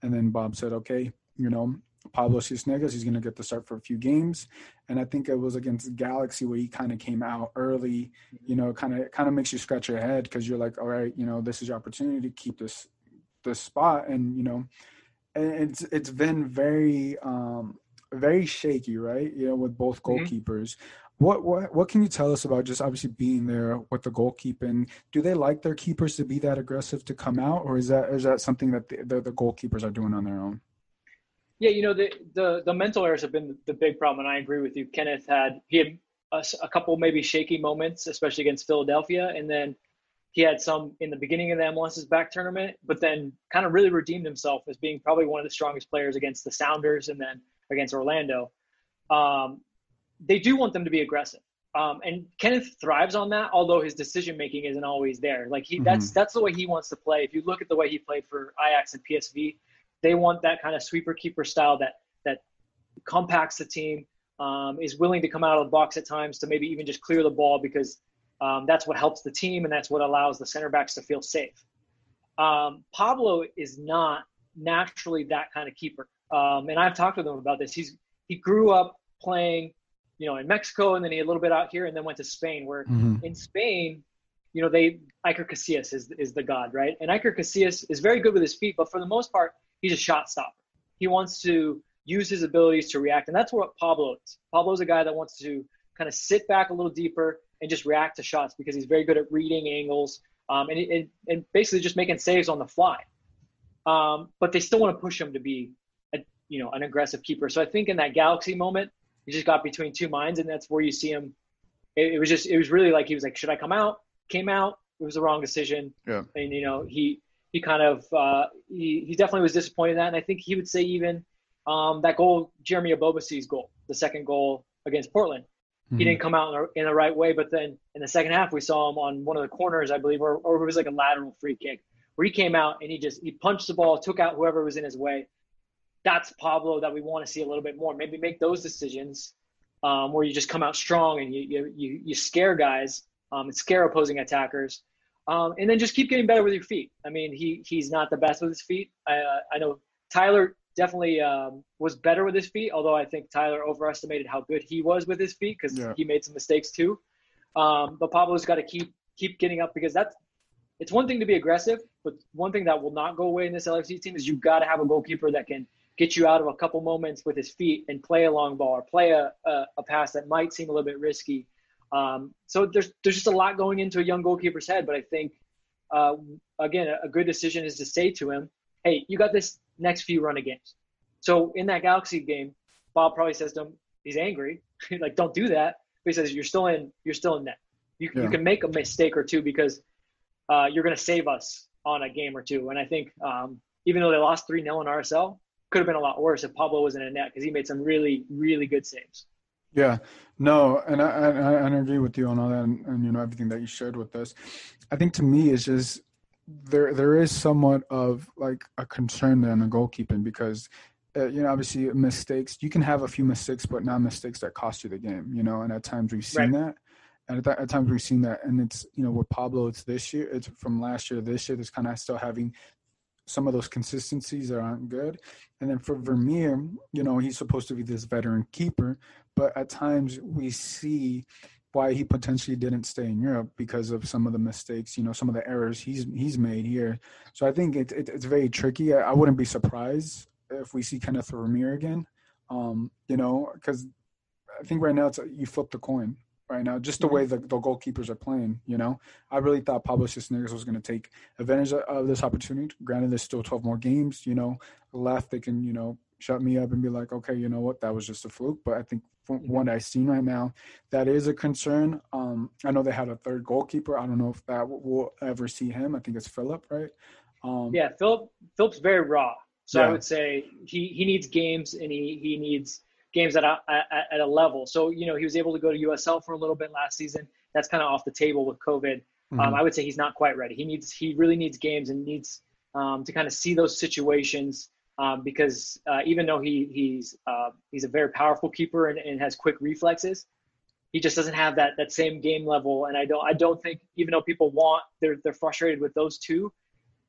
and then Bob said, "Okay, you know, Pablo Sisniega, he's going to get the start for a few games." And I think it was against Galaxy where he kind of came out early. You know, kind of kind of makes you scratch your head because you're like, "All right, you know, this is your opportunity to keep this this spot," and you know, and it's it's been very. Um, Very shaky, right? You know, with both goalkeepers. Mm-hmm. What what what can you tell us about just obviously being there with the goalkeeping? Do they like their keepers to be that aggressive to come out, or is that is that something that the the, the goalkeepers are doing on their own? Yeah, you know, the, the the mental errors have been the big problem, and I agree with you. Kenneth had he had a, a couple maybe shaky moments, especially against Philadelphia, and then he had some in the beginning of the M L S's back tournament, but then kind of really redeemed himself as being probably one of the strongest players against the Sounders, and then against Orlando. Um, they do want them to be aggressive. Um, and Kenneth thrives on that, although his decision-making isn't always there. Like he, mm-hmm. that's, that's the way he wants to play. If you look at the way he played for Ajax and P S V, they want that kind of sweeper-keeper style that, that compacts the team, um, is willing to come out of the box at times to maybe even just clear the ball because um, that's what helps the team and that's what allows the center backs to feel safe. Um, Pablo is not naturally that kind of keeper. Um, and I've talked with him about this. He's he grew up playing, you know, in Mexico, and then he had a little bit out here, and then went to Spain. Where mm-hmm. in Spain, you know, they Iker Casillas is is the god, right? And Iker Casillas is very good with his feet, but for the most part, he's a shot stopper. He wants to use his abilities to react, and that's what Pablo is. Pablo's a guy that wants to kind of sit back a little deeper and just react to shots because he's very good at reading angles um, and and and basically just making saves on the fly. Um, but they still want to push him to be, you know, an aggressive keeper. So I think in that Galaxy moment, he just got between two minds, and that's where you see him. It, it was just, it was really like, he was like, should I come out? Came out. It was the wrong decision. Yeah. And, you know, he, he kind of, uh, he, he definitely was disappointed in that. And I think he would say even um, that goal, Jeremy Abobasi's goal, the second goal against Portland, mm-hmm. he didn't come out in the, in the right way. But then in the second half, we saw him on one of the corners, I believe, or, or it was like a lateral free kick where he came out and he just, he punched the ball, took out whoever was in his way. That's Pablo that we want to see a little bit more. Maybe make those decisions um, where you just come out strong and you you you, you scare guys um, and scare opposing attackers, um, and then just keep getting better with your feet. I mean, he he's not the best with his feet. I uh, I know Tyler definitely um, was better with his feet, although I think Tyler overestimated how good he was with his feet because yeah. he made some mistakes too. Um, but Pablo's got to keep keep getting up because that's. It's one thing to be aggressive, but one thing that will not go away in this L A F C team is you've got to have a goalkeeper that can get you out of a couple moments with his feet and play a long ball or play a, a, a pass that might seem a little bit risky. Um, so there's there's just a lot going into a young goalkeeper's head, but I think, uh, again, a, a good decision is to say to him, hey, you got this next few run of games. So in that Galaxy game, Bob probably says to him, he's angry, like, don't do that. But he says, you're still in, you're still in net. You, yeah. you can make a mistake or two because uh, you're going to save us on a game or two. And I think um, even though they lost three nil in R S L, could have been a lot worse if Pablo wasn't in net, because he made some really, really good saves. Yeah, no, and I, I, I agree with you on all that, and, and you know, everything that you shared with us. I think to me it's just there there is somewhat of like a concern there in the goalkeeping, because uh, you know, obviously mistakes, you can have a few mistakes, but not mistakes that cost you the game, you know, and at times we've seen right. that. And at, at times we've seen that, and it's, you know, with Pablo, it's this year, it's from last year to this year, there's kind of still having some of those consistencies that aren't good. And then for Vermeer, you know, he's supposed to be this veteran keeper, but at times we see why he potentially didn't stay in Europe because of some of the mistakes, you know, some of the errors he's he's made here. So I think it, it, it's very tricky. I, I wouldn't be surprised if we see Kenneth Vermeer again, um, you know, because I think right now it's you flip the coin. Right now, just the way the, the goalkeepers are playing, you know, I really thought Pablo Sisniega was going to take advantage of this opportunity. Granted, there's still twelve more games, you know, left. They can, you know, shut me up and be like, okay, you know what, that was just a fluke. But I think from what I've seen right now, that is a concern. Um, I know they had a third goalkeeper. I don't know if that w- we'll ever see him. I think it's Philip, right? Um, yeah, Philip. Philip's very raw, so yeah. I would say he he needs games, and he he needs. games at a, at a level. So, you know, he was able to go to U S L for a little bit last season. That's kind of off the table with COVID. Mm-hmm. Um, I would say he's not quite ready. He needs, he really needs games and needs um, to kind of see those situations um, because uh, even though he he's uh, he's a very powerful keeper and, and has quick reflexes, he just doesn't have that, that same game level. And I don't, I don't think, even though people want, they're, they're frustrated with those two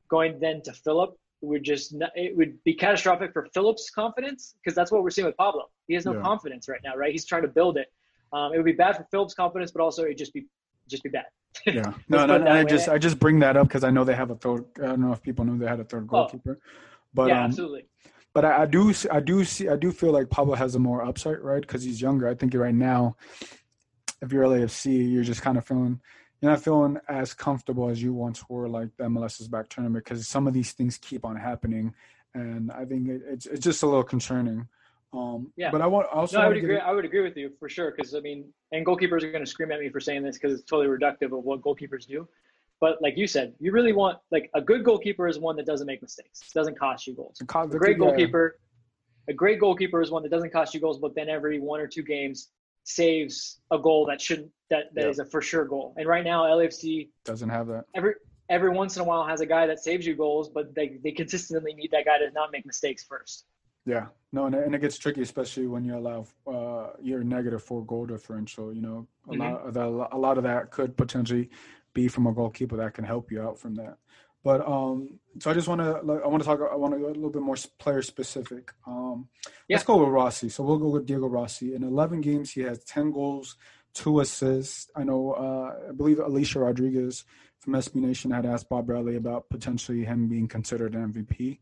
going then to Philip, would just it would be catastrophic for Philip's confidence, because that's what we're seeing with Pablo. He has no yeah. confidence right now, right? He's trying to build it. Um, it would be bad for Philip's confidence, but also it'd just be just be bad. Yeah, no, no, no I just I just bring that up because I know they have a third. I don't know if people knew they had a third goalkeeper, oh. but yeah, um, absolutely. But I, I do, I do see, I do feel like Pablo has a more upside, right? Because he's younger. I think right now, if you're L A F C, you're just kind of feeling. You're not feeling as comfortable as you once were, like the M L S's back tournament, because some of these things keep on happening, and I think it, it's it's just a little concerning. Um, yeah, but I want also. No, I would agree. It. I would agree with you for sure, because I mean, and goalkeepers are going to scream at me for saying this because it's totally reductive of what goalkeepers do. But like you said, you really want like a good goalkeeper is one that doesn't make mistakes, doesn't cost you goals. Co- a great yeah. goalkeeper, a great goalkeeper is one that doesn't cost you goals, but then every one or two games saves a goal that shouldn't. That that yeah. is a for sure goal. And right now, L A F C doesn't have that. Every every once in a while has a guy that saves you goals, but they, they consistently need that guy to not make mistakes first. Yeah, no, and it, and it gets tricky, especially when you allow uh, your negative four goal differential. You know, a mm-hmm. lot of that, a lot of that could potentially be from a goalkeeper that can help you out from that. But um, so I just want to I want to talk I want to go a little bit more player specific. Um, yeah. Let's go with Rossi. So we'll go with Diego Rossi. In eleven games, he has ten goals. Two assists. I know, uh, I believe Alicia Rodriguez from S B Nation had asked Bob Bradley about potentially him being considered an M V P.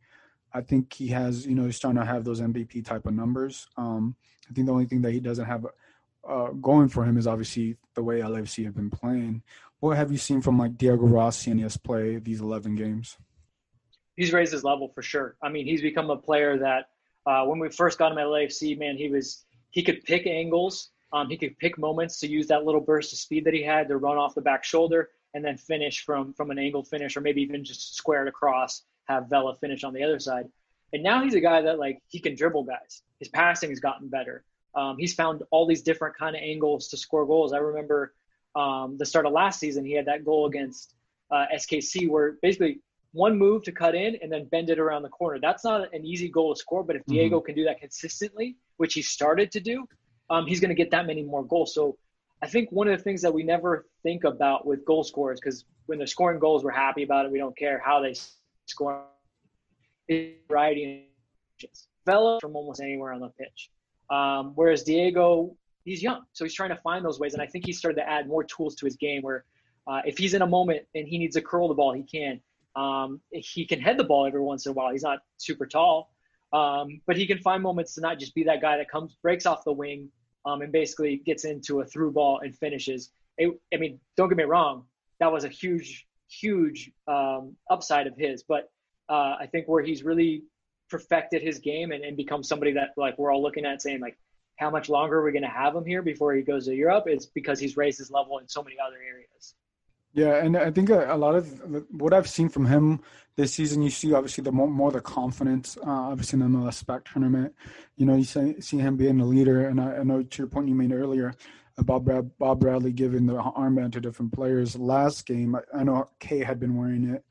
I think he has, you know, he's starting to have those M V P type of numbers. Um, I think the only thing that he doesn't have uh, going for him is obviously the way L A F C have been playing. What have you seen from like Diego Rossi in his play these eleven games? He's raised his level for sure. I mean, he's become a player that uh, when we first got him at L A F C, man, he was, he could pick angles. Um, he could pick moments to use that little burst of speed that he had to run off the back shoulder and then finish from from an angled finish, or maybe even just square it across, have Vela finish on the other side. And now he's a guy that, like, he can dribble guys. His passing has gotten better. Um, he's found all these different kind of angles to score goals. I remember um, the start of last season, he had that goal against uh, S K C where basically one move to cut in and then bend it around the corner. That's not an easy goal to score, but if mm-hmm. Diego can do that consistently, which he started to do, Um, he's going to get that many more goals. So I think one of the things that we never think about with goal scorers, because when they're scoring goals, we're happy about it. We don't care how they score. It's variety and Vela from almost anywhere on the pitch. Um, whereas Diego, he's young, so he's trying to find those ways. And I think he started to add more tools to his game where uh, if he's in a moment and he needs to curl the ball, he can. Um, he can head the ball every once in a while. He's not super tall, um, but he can find moments to not just be that guy that comes, breaks off the wing, Um, and basically gets into a through ball and finishes. It, I mean, don't get me wrong. That was a huge, huge um, upside of his. But uh, I think where he's really perfected his game and, and become somebody that, like, we're all looking at saying, like, how much longer are we going to have him here before he goes to Europe? It's because he's raised his level in so many other areas. Yeah, and I think a, a lot of what I've seen from him this season, you see obviously the more, more the confidence, uh, obviously in the M L S back tournament. You know, you see, see him being a leader, and I, I know to your point you made earlier about Brad, Bob Bradley giving the armband to different players. Last game, I, I know Kay had been wearing it,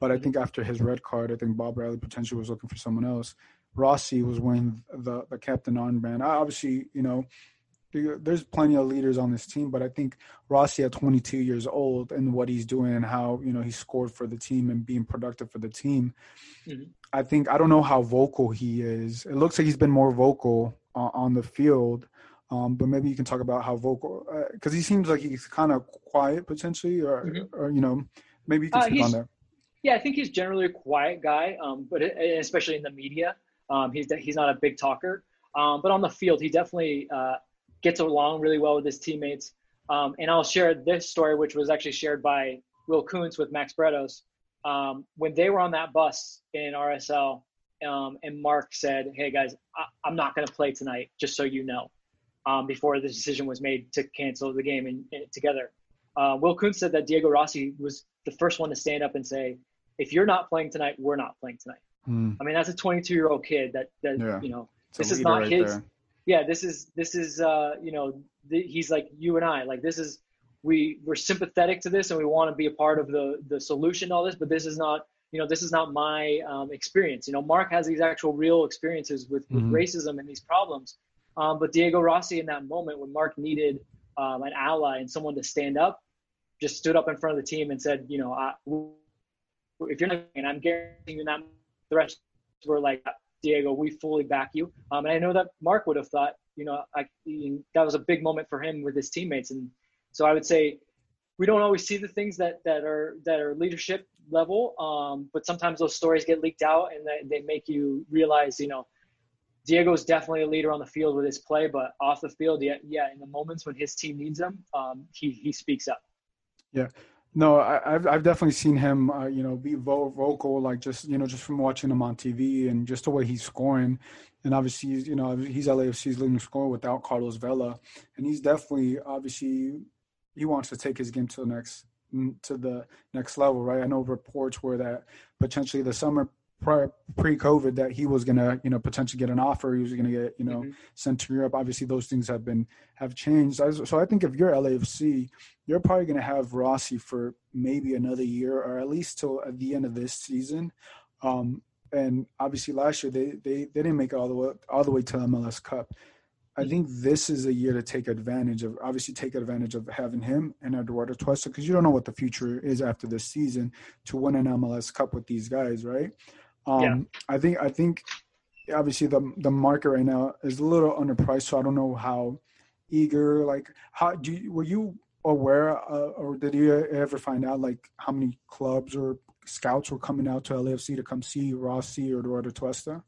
but I think after his red card, I think Bob Bradley potentially was looking for someone else. Rossi was wearing the, the captain armband. I obviously, you know, there's plenty of leaders on this team, but I think Rossi at twenty-two years old and what he's doing and how, you know, he scored for the team and being productive for the team. Mm-hmm. I think, I don't know how vocal he is. It looks like he's been more vocal uh, on the field, um, but maybe you can talk about how vocal, because uh, he seems like he's kind of quiet potentially, or, mm-hmm. or, you know, maybe you can uh, speak on that. Yeah, I think he's generally a quiet guy, um, but it, especially in the media, um, he's, he's not a big talker, um, but on the field, he definitely, uh, gets along really well with his teammates. Um, and I'll share this story, which was actually shared by Will Kuntz with Max Bredos. Um, when they were on that bus in R S L, um, and Mark said, "Hey guys, I- I'm not going to play tonight, just so you know," um, before the decision was made to cancel the game and, and together. Uh, Will Kuntz said that Diego Rossi was the first one to stand up and say, "If you're not playing tonight, we're not playing tonight." Mm. I mean, that's a twenty-two-year-old kid that, that yeah. you know, it's this is not right his. There. Yeah, this is, this is uh, you know, th- he's like you and I. Like, this is, we, we're sympathetic to this and we want to be a part of the, the solution to all this, but this is not, you know, this is not my um, experience. You know, Mark has these actual real experiences with, with mm-hmm. racism and these problems. Um, but Diego Rossi in that moment when Mark needed um, an ally and someone to stand up, just stood up in front of the team and said, you know, I, if you're not, and I'm guaranteeing you that the rest were like, Diego, we fully back you. Um, and I know that Mark would have thought, you know, I, he, that was a big moment for him with his teammates. And so I would say we don't always see the things that, that are that are leadership level, um, but sometimes those stories get leaked out and they, they make you realize, you know, Diego's definitely a leader on the field with his play, but off the field, yeah, yeah in the moments when his team needs him, um, he, he speaks up. Yeah. No, I, I've I've definitely seen him, uh, you know, be vo- vocal, like just, you know, just from watching him on T V and just the way he's scoring. And obviously, you know, he's L A F C's leading scorer without Carlos Vela. And he's definitely, obviously, he wants to take his game to the next, to the next level, right? I know reports were that potentially the summer prior, pre-COVID, that he was going to, you know, potentially get an offer. He was going to get, you know, mm-hmm. sent to Europe. Obviously, those things have been, have changed. So I think if you're L A F C, you're probably going to have Rossi for maybe another year or at least till at the end of this season. Um, and obviously last year, they, they, they didn't make it all the way, all the way to the M L S Cup. I think this is a year to take advantage of, obviously take advantage of having him and Eduard Atuesta, because you don't know what the future is after this season, to win an M L S Cup with these guys, right? Um, yeah. I think I think obviously the the market right now is a little underpriced, so I don't know how eager, like how do you, were you aware uh, or did you ever find out like how many clubs or scouts were coming out to L A F C to come see Rossi or Eduardo Tuesta?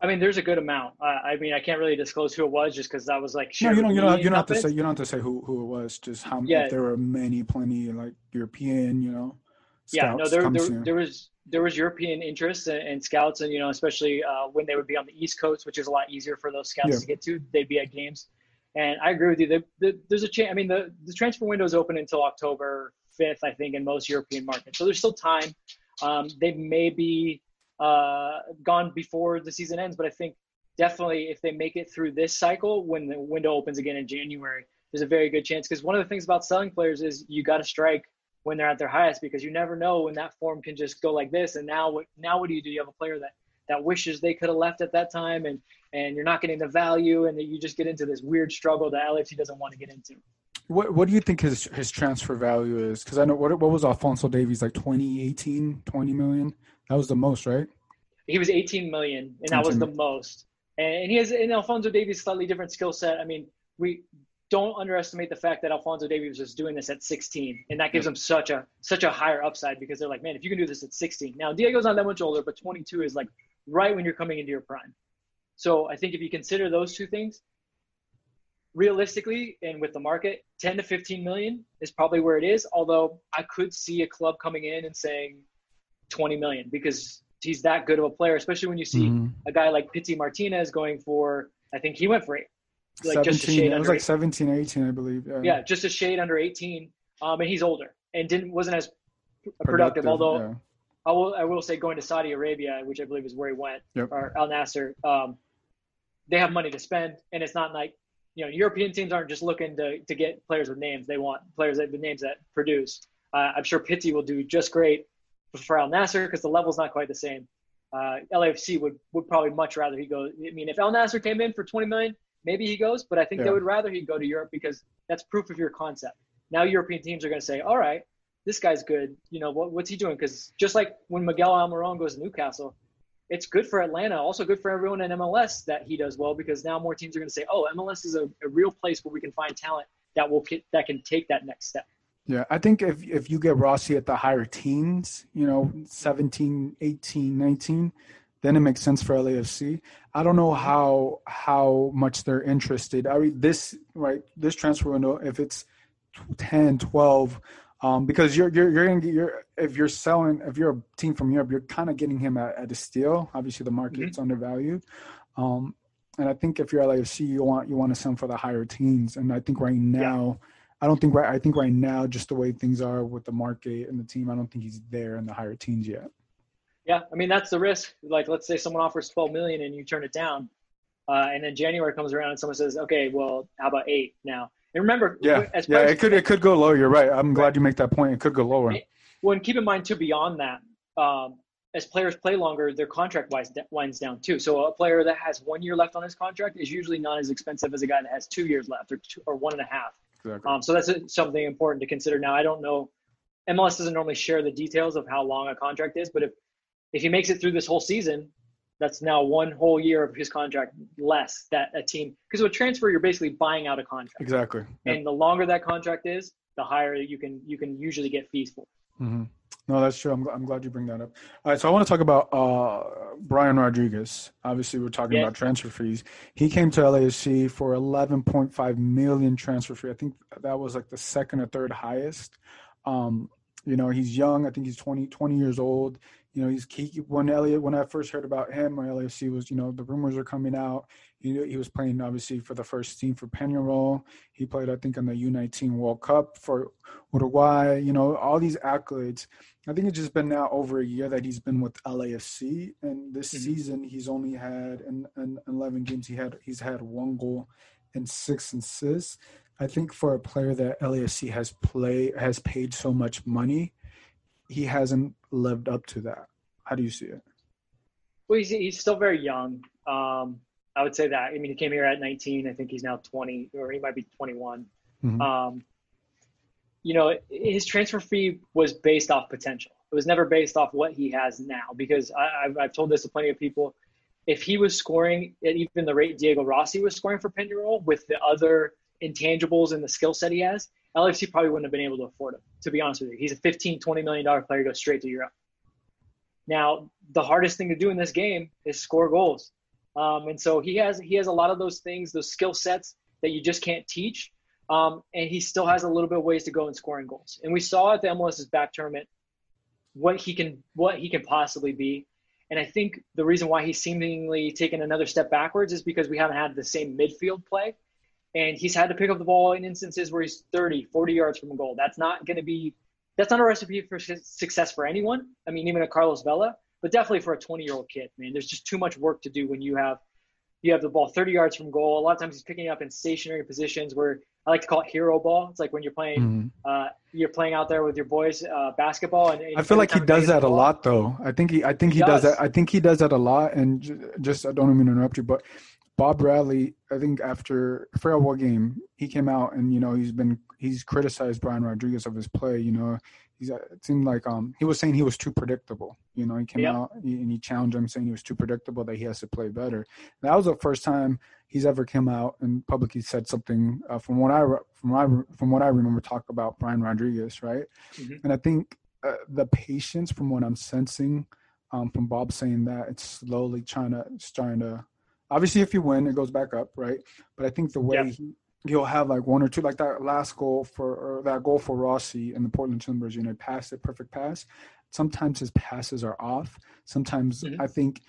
I mean, there's a good amount. Uh, I mean, I can't really disclose who it was just because that was like. No, you don't. You don't. You don't have to say. You don't have to say who, who it was. Just how many. Yeah. There were many, plenty like European. You know. Yeah. No. There. There, there was. There was European interest and, and scouts, and you know, especially uh, when they would be on the East Coast, which is a lot easier for those scouts yeah. to get to. They'd be at games, and I agree with you. They, they, there's a chance. I mean, the, the transfer window is open until October fifth, I think, in most European markets. So there's still time. Um, they may be uh, gone before the season ends, but I think definitely if they make it through this cycle, when the window opens again in January, there's a very good chance. Because one of the things about selling players is you got to strike when they're at their highest, because you never know when that form can just go like this. And now what, now what do you do? You have a player that, that wishes they could have left at that time and, and you're not getting the value and you just get into this weird struggle that L A F C doesn't want to get into. What What do you think his, his transfer value is? Because I know what what was Alphonso Davies, like twenty eighteen, twenty million? That was the most, right? He was eighteen million and that was the most. And he has in Alphonso Davies slightly different skill set. I mean, we don't underestimate the fact that Alphonso Davies was doing this at sixteen, and that gives him such a such a higher upside because they're like, man, if you can do this at sixteen. Now, Diego's not that much older, but twenty-two is like right when you're coming into your prime. So I think if you consider those two things, realistically and with the market, ten to fifteen million is probably where it is, although I could see a club coming in and saying twenty million because he's that good of a player, especially when you see mm-hmm. a guy like Pity Martinez going for, I think he went for eight. Like seventeen, just a shade it was under like eighteen. seventeen or eighteen, I believe. Yeah. yeah, just a shade under eighteen, um, and he's older. and didn't wasn't as productive. productive although yeah. I will I will say going to Saudi Arabia, which I believe is where he went, yep. or Al-Nassr, um, they have money to spend, and it's not like, you know, European teams aren't just looking to to get players with names. They want players with names that produce. Uh, I'm sure Pitti will do just great for Al-Nassr because the level's not quite the same. Uh, L A F C would, would probably much rather he go. I mean, if Al-Nassr came in for twenty million dollars, maybe he goes, but I think yeah. they would rather he go to Europe because that's proof of your concept. Now European teams are going to say, all right, this guy's good. You know, what, what's he doing? Because just like when Miguel Almiron goes to Newcastle, it's good for Atlanta, also good for everyone in M L S that he does well, because now more teams are going to say, oh, M L S is a, a real place where we can find talent that will that can take that next step. Yeah, I think if, if you get Rossi at the higher teens, you know, seventeen, eighteen, nineteen, then it makes sense for L A F C. I don't know how how much they're interested. I mean, this right this transfer window, if it's ten, twelve, um, because you're you're you're gonna get your if you're selling if you're a team from Europe, you're kind of getting him at, at a steal. Obviously, the market's mm-hmm. undervalued, um, and I think if you're L A F C, you want you want to sell him for the higher teens. And I think right now. Yeah. I don't think right. I think right now, just the way things are with the market and the team, I don't think he's there in the higher teens yet. Yeah, I mean that's the risk. Like, let's say someone offers twelve million and you turn it down, uh, and then January comes around and someone says, "Okay, well, how about eight now?" And remember, yeah, as yeah, it could it could go lower. You're right. I'm glad you make that point. It could go lower. It, well, and keep in mind too, beyond that, um, as players play longer, their contract winds down too. So a player that has one year left on his contract is usually not as expensive as a guy that has two years left or two, or one and a half. Exactly. Um, so that's something important to consider. Now, I don't know. M L S doesn't normally share the details of how long a contract is, but if, if he makes it through this whole season, that's now one whole year of his contract less that a team – because with transfer, you're basically buying out a contract. Exactly. Yep. And the longer that contract is, the higher you can you can usually get fees for. Mm-hmm. No, that's true. I'm, I'm glad you bring that up. All right, so I want to talk about uh, Brian Rodriguez. Obviously, we're talking yeah. about transfer fees. He came to L A F C for eleven point five million dollars transfer fee. I think that was like the second or third highest. Um, you know, he's young. I think he's twenty, twenty years old. You know, he's key. When Elliot, when I first heard about him, when L A F C was, you know, the rumors are coming out. He he was playing obviously for the first team for Peñarol. He played, I think, on the U nineteen World Cup for Uruguay. You know, all these accolades. I think it's just been now over a year that he's been with L A F C, and this mm-hmm. season he's only had in, in eleven games. He had he's had one goal and six assists. I think for a player that L A F C has play has paid so much money, he hasn't lived up to that. How do you see it? Well, he's, he's still very young. Um, I would say that. I mean, he came here at nineteen. I think he's now twenty, or he might be twenty-one. Mm-hmm. Um, you know, his transfer fee was based off potential. It was never based off what he has now, because I, I've, I've told this to plenty of people. If he was scoring at even the rate Diego Rossi was scoring for Peñarol with the other intangibles and the skill set he has, L A F C probably wouldn't have been able to afford him, to be honest with you. He's a fifteen, twenty million dollars player, goes straight to Europe. Now, the hardest thing to do in this game is score goals. Um, and so he has he has a lot of those things, those skill sets that you just can't teach. Um, and he still has a little bit of ways to go in scoring goals. And we saw at the MLS's back tournament what he can what he can possibly be. And I think the reason why he's seemingly taken another step backwards is because we haven't had the same midfield play. And he's had to pick up the ball in instances where he's thirty, forty yards from a goal. That's not going to be – that's not a recipe for success for anyone. I mean, even a Carlos Vela, but definitely for a twenty-year-old kid, man. There's just too much work to do when you have you have the ball thirty yards from goal. A lot of times he's picking it up in stationary positions where I like to call it hero ball. It's like when you're playing mm-hmm. – uh, you're playing out there with your boys uh, basketball. And, and I feel like he does that a lot, though. I think he I think he, he does. does that. I think he does that a lot. And just – I don't even interrupt you, but – Bob Bradley, I think after I forgot what game, he came out and, you know, he's been he's criticized Brian Rodriguez of his play. You know, he's it seemed like um he was saying he was too predictable. You know, he came yeah. out and he challenged him, saying he was too predictable, that he has to play better. And that was the first time he's ever come out and publicly said something uh, from what I from my from what I remember talk about Brian Rodriguez, right? Mm-hmm. And I think uh, the patience, from what I'm sensing, um, from Bob saying that, it's slowly trying to starting to. Obviously, if you win, it goes back up, right? But I think the way yeah. he, he'll have like one or two, like that last goal for or that goal for Rossi and the Portland Timbers, you know, pass it, perfect pass. Sometimes his passes are off. Sometimes mm-hmm. I think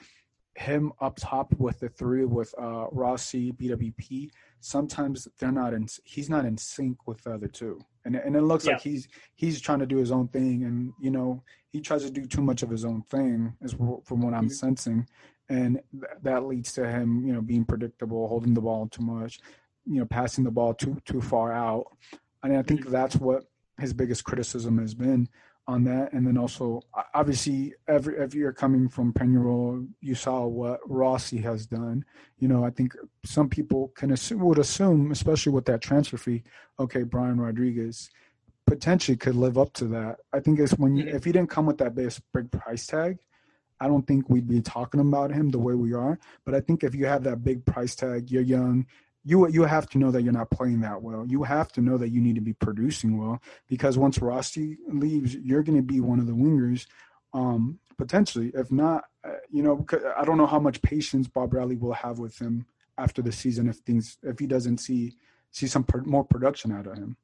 him up top with the three with uh, Rossi, B W P. Sometimes they're not in. He's not in sync with the other two, And and it looks yeah. like he's he's trying to do his own thing, and you know he tries to do too much of his own thing, is from what I'm mm-hmm. sensing, and th- that leads to him, you know, being predictable, holding the ball too much, you know, passing the ball too too far out, and I think mm-hmm. that's what his biggest criticism has been on that. And then also, obviously, every every year coming from Peñarol, you saw what Rossi has done. You know, I think some people can assume, would assume, especially with that transfer fee, okay, Brian Rodriguez potentially could live up to that. I think it's when you, if he didn't come with that big, big price tag, I don't think we'd be talking about him the way we are. But I think if you have that big price tag, you're young. You you have to know that you're not playing that well. You have to know that you need to be producing well, because once Rossi leaves, you're going to be one of the wingers, um, potentially. If not, uh, you know, I don't know how much patience Bob Riley will have with him after the season if things if he doesn't see see some pr- more production out of him.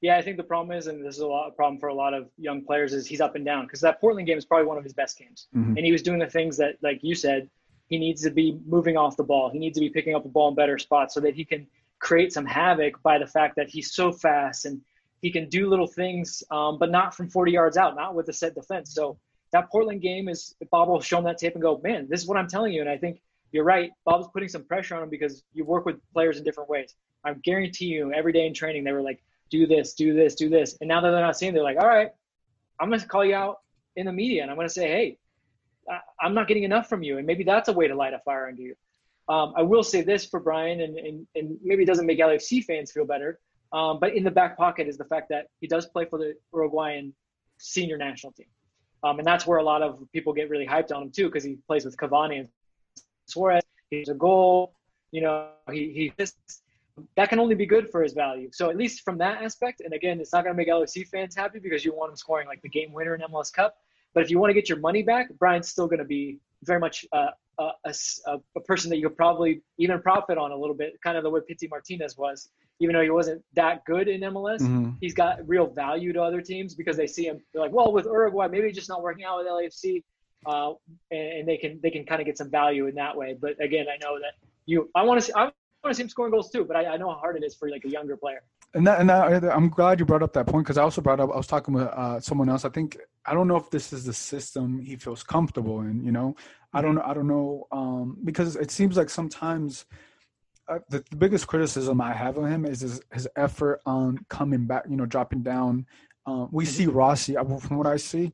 Yeah, I think the problem is, and this is a lot, a problem for a lot of young players, is he's up and down, because that Portland game is probably one of his best games, mm-hmm. and he was doing the things that, like you said. He needs to be moving off the ball. He needs to be picking up the ball in better spots so that he can create some havoc by the fact that he's so fast and he can do little things, um, but not from forty yards out, not with a set defense. So that Portland game is, Bob will show him that tape and go, man, this is what I'm telling you. And I think you're right. Bob's putting some pressure on him because you work with players in different ways. I guarantee you every day in training, they were like, do this, do this, do this. And now that they're not seeing, they're like, all right, I'm going to call you out in the media. And I'm going to say, hey, I'm not getting enough from you. And maybe that's a way to light a fire under you. Um, I will say this for Brian, and, and, and maybe it doesn't make L A F C fans feel better, um, but in the back pocket is the fact that he does play for the Uruguayan senior national team. Um, and that's where a lot of people get really hyped on him too, because he plays with Cavani and Suarez. He's a goal, you know, he, he just, that can only be good for his value. So at least from that aspect, and again, it's not going to make L A F C fans happy because you want him scoring like the game winner in M L S Cup. But if you want to get your money back, Brian's still going to be very much uh, a, a, a person that you could probably even profit on a little bit, kind of the way Pity Martinez was. Even though he wasn't that good in M L S, mm-hmm. he's got real value to other teams because they see him. They're like, well, with Uruguay, maybe just not working out with L A F C, uh, and, and they can they can kind of get some value in that way. But again, I know that you, I want to see, I want to see him scoring goals too, but I, I know how hard it is for like a younger player. And that, and that, I'm glad you brought up that point, because I also brought up, I was talking with uh, someone else. I think, I don't know if this is the system he feels comfortable in, you know, I don't know. I don't know. Um, because it seems like sometimes uh, the, the biggest criticism I have of him is his, his effort on coming back, you know, dropping down. Um, we see Rossi, from what I see,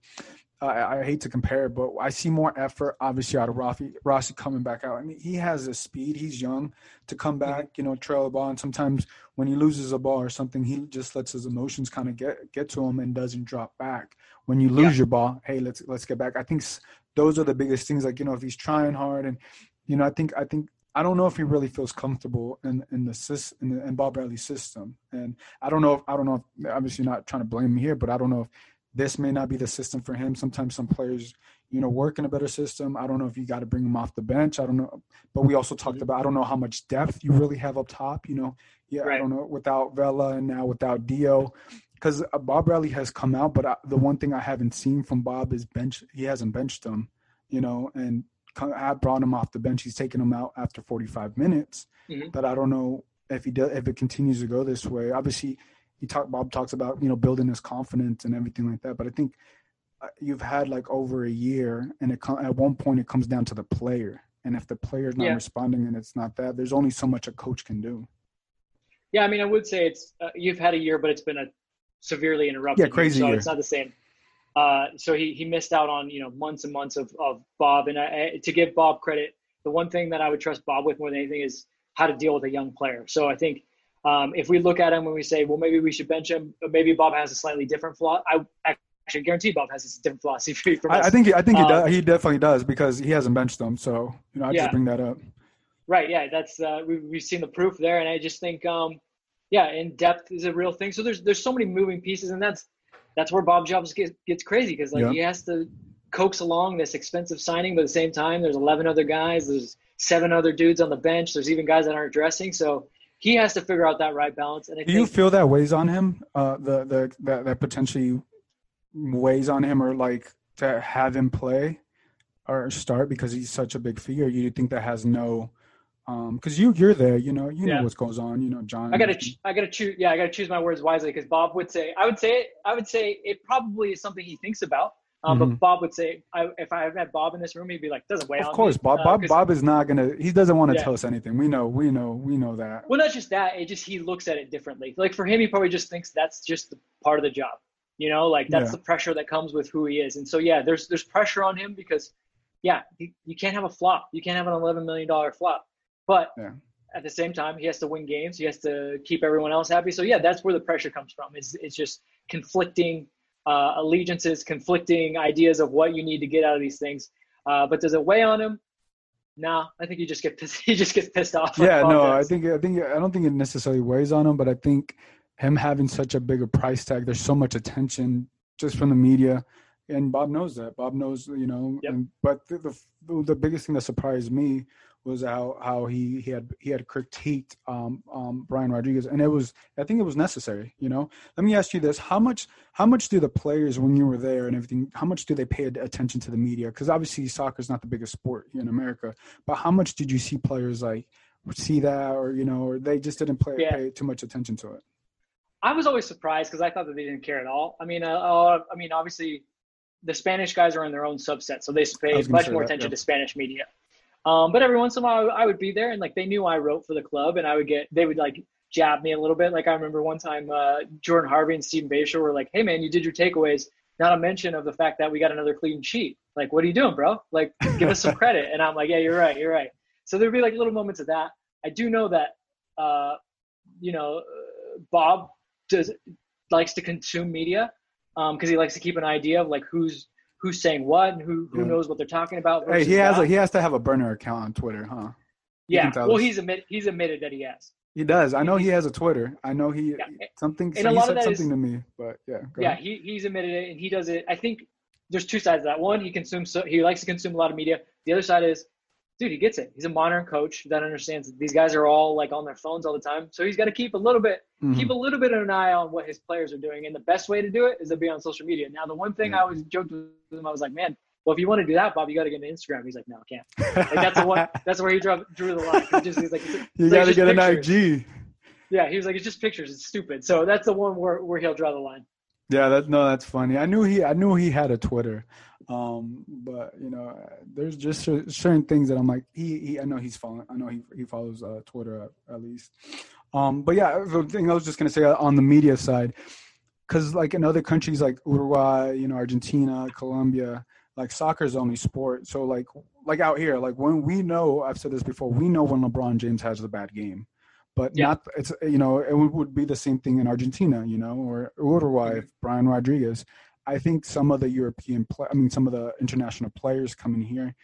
I, I hate to compare it, but I see more effort, obviously, out of Rossi, Rossi coming back out. I mean, he has the speed. He's young to come back, you know, trail the ball. And sometimes when he loses a ball or something, he just lets his emotions kind of get, get to him and doesn't drop back. When you lose yeah. your ball, hey, let's let's get back. I think those are the biggest things. Like, you know, if he's trying hard and, you know, I think I think I don't know if he really feels comfortable in in the in, the, in Bob Bradley's system. And I don't know if I don't know if, obviously not trying to blame him here, but I don't know if this may not be the system for him. Sometimes some players, you know, work in a better system. I don't know if you got to bring him off the bench. I don't know. But we also talked about, I don't know how much depth you really have up top, you know. Yeah, right. I don't know, without Vela and now without Dio. Because Bob Riley has come out, but I, the one thing I haven't seen from Bob is bench. He hasn't benched him, you know, and I brought him off the bench. He's taken him out after forty-five minutes. Mm-hmm. But I don't know if he does, if it continues to go this way. Obviously, He talk, Bob talks about, you know, building his confidence and everything like that. But I think you've had like over a year, and it at one point it comes down to the player. And if the player's not yeah. responding and it's not that, there's only so much a coach can do. Yeah, I mean, I would say it's uh, you've had a year, but it's been a severely interrupted. Yeah, crazy year, so year. It's not the same. Uh, so he he missed out on, you know, months and months of, of Bob. And I, I, to give Bob credit, the one thing that I would trust Bob with more than anything is how to deal with a young player. So I think – Um, if we look at him and we say, well, maybe we should bench him, maybe Bob has a slightly different flaw. I actually guarantee Bob has a different philosophy from us. I think, I think um, he, does, he definitely does, because he hasn't benched them. So, you know, I yeah. just bring that up. Right. Yeah. That's, uh, we, we've seen the proof there. And I just think, um, yeah, in depth is a real thing. So there's, there's so many moving pieces, and that's, that's where Bob Jobs gets, gets crazy. Cause like yeah. he has to coax along this expensive signing, but at the same time, there's eleven other guys, there's seven other dudes on the bench. There's even guys that aren't dressing. So he has to figure out that right balance. And I do think, you feel that weighs on him? Uh, the the that, that potentially weighs on him, or like to have him play or start because he's such a big figure. You think that has no Um, because you you're there, you know, you yeah. know what goes on, you know, John. I gotta ch- I gotta choose. Yeah, I gotta choose my words wisely because Bob would say I would say I would say it probably is something he thinks about. Um, mm-hmm. But Bob would say I, if I had Bob in this room, he'd be like, "Doesn't weigh on me." Of course, Bob. Uh, Bob. Bob is not gonna. He doesn't want to yeah. tell us anything. We know. We know. We know that. Well, not just that. It just he looks at it differently. Like for him, he probably just thinks that's just the part of the job. You know, like that's yeah. the pressure that comes with who he is. And so yeah, there's there's pressure on him because, yeah, he, you can't have a flop. You can't have an eleven million dollars flop. But yeah. at the same time, he has to win games. He has to keep everyone else happy. So yeah, that's where the pressure comes from. It's it's just conflicting uh, allegiances, conflicting ideas of what you need to get out of these things. Uh, but does it weigh on him? Nah, I think he just get pissed. He just gets pissed off. Yeah, no, I think I think I don't think it necessarily weighs on him, but I think him having such a bigger price tag, there's so much attention just from the media, and Bob knows that. Bob knows, you know. Yep. And, but the, the the biggest thing that surprised me was how, how he, he had he had critiqued um, um, Brian Rodriguez, and it was I think it was necessary. You know, let me ask you this: how much how much do the players, when you were there and everything, how much do they pay attention to the media? Because obviously soccer is not the biggest sport in America, but how much did you see players like see that, or you know, or they just didn't play, yeah. pay too much attention to it? I was always surprised because I thought that they didn't care at all. I mean, uh, uh, I mean, obviously the Spanish guys are in their own subset, so they pay much more that, attention yeah. to Spanish media. Um, but every once in a while I would be there and like, they knew I wrote for the club and I would get, they would like jab me a little bit. Like I remember one time, uh, Jordan Harvey and Steven Bayshore were like, "Hey man, you did your takeaways. Not a mention of the fact that we got another clean sheet. Like, what are you doing, bro? Like, give us some credit." And I'm like, "Yeah, you're right. You're right." So there'd be like little moments of that. I do know that, uh, you know, Bob does likes to consume media. Um, cause he likes to keep an idea of like, who's, who's saying what and who, who yeah. knows what they're talking about. Hey, he has a, he has to have a burner account on Twitter, huh? Yeah. Well, us. he's admitted, he's admitted that he has. He does. I know he has a Twitter. I know he, yeah. something, so he said something is, to me, but yeah. Go yeah. ahead. He, he's admitted it and he does it. I think there's two sides of that. One, he consumes, so he likes to consume a lot of media. The other side is, dude, he gets it. He's a modern coach that understands that these guys are all like on their phones all the time. So he's got to keep a little bit, mm-hmm. keep a little bit of an eye on what his players are doing. And the best way to do it is to be on social media. Now, the one thing yeah. I always joked with him, I was like, "Man, well, if you want to do that, Bob, you got to get an Instagram." He's like, "No, I can't." Like, that's the one. That's where he drew, drew the line. He just, he's like, "You got to get pictures. An I G." Yeah, he was like, "It's just pictures. It's stupid." So that's the one where, where he'll draw the line. Yeah, that no, that's funny. I knew he, I knew he had a Twitter, um, but you know, there's just certain things that I'm like, he, he I know he's following, I know he, he follows uh, Twitter at, at least, um, but yeah, the thing I was just gonna say on the media side, because like in other countries like Uruguay, you know, Argentina, Colombia, like soccer is the only sport. So like, like out here, like when we know, I've said this before, we know when LeBron James has a bad game. But yeah. not it's you know it would be the same thing in Argentina, you know, or Uruguay. Mm-hmm. Brian Rodriguez, I think some of the European play, I mean some of the international players coming here,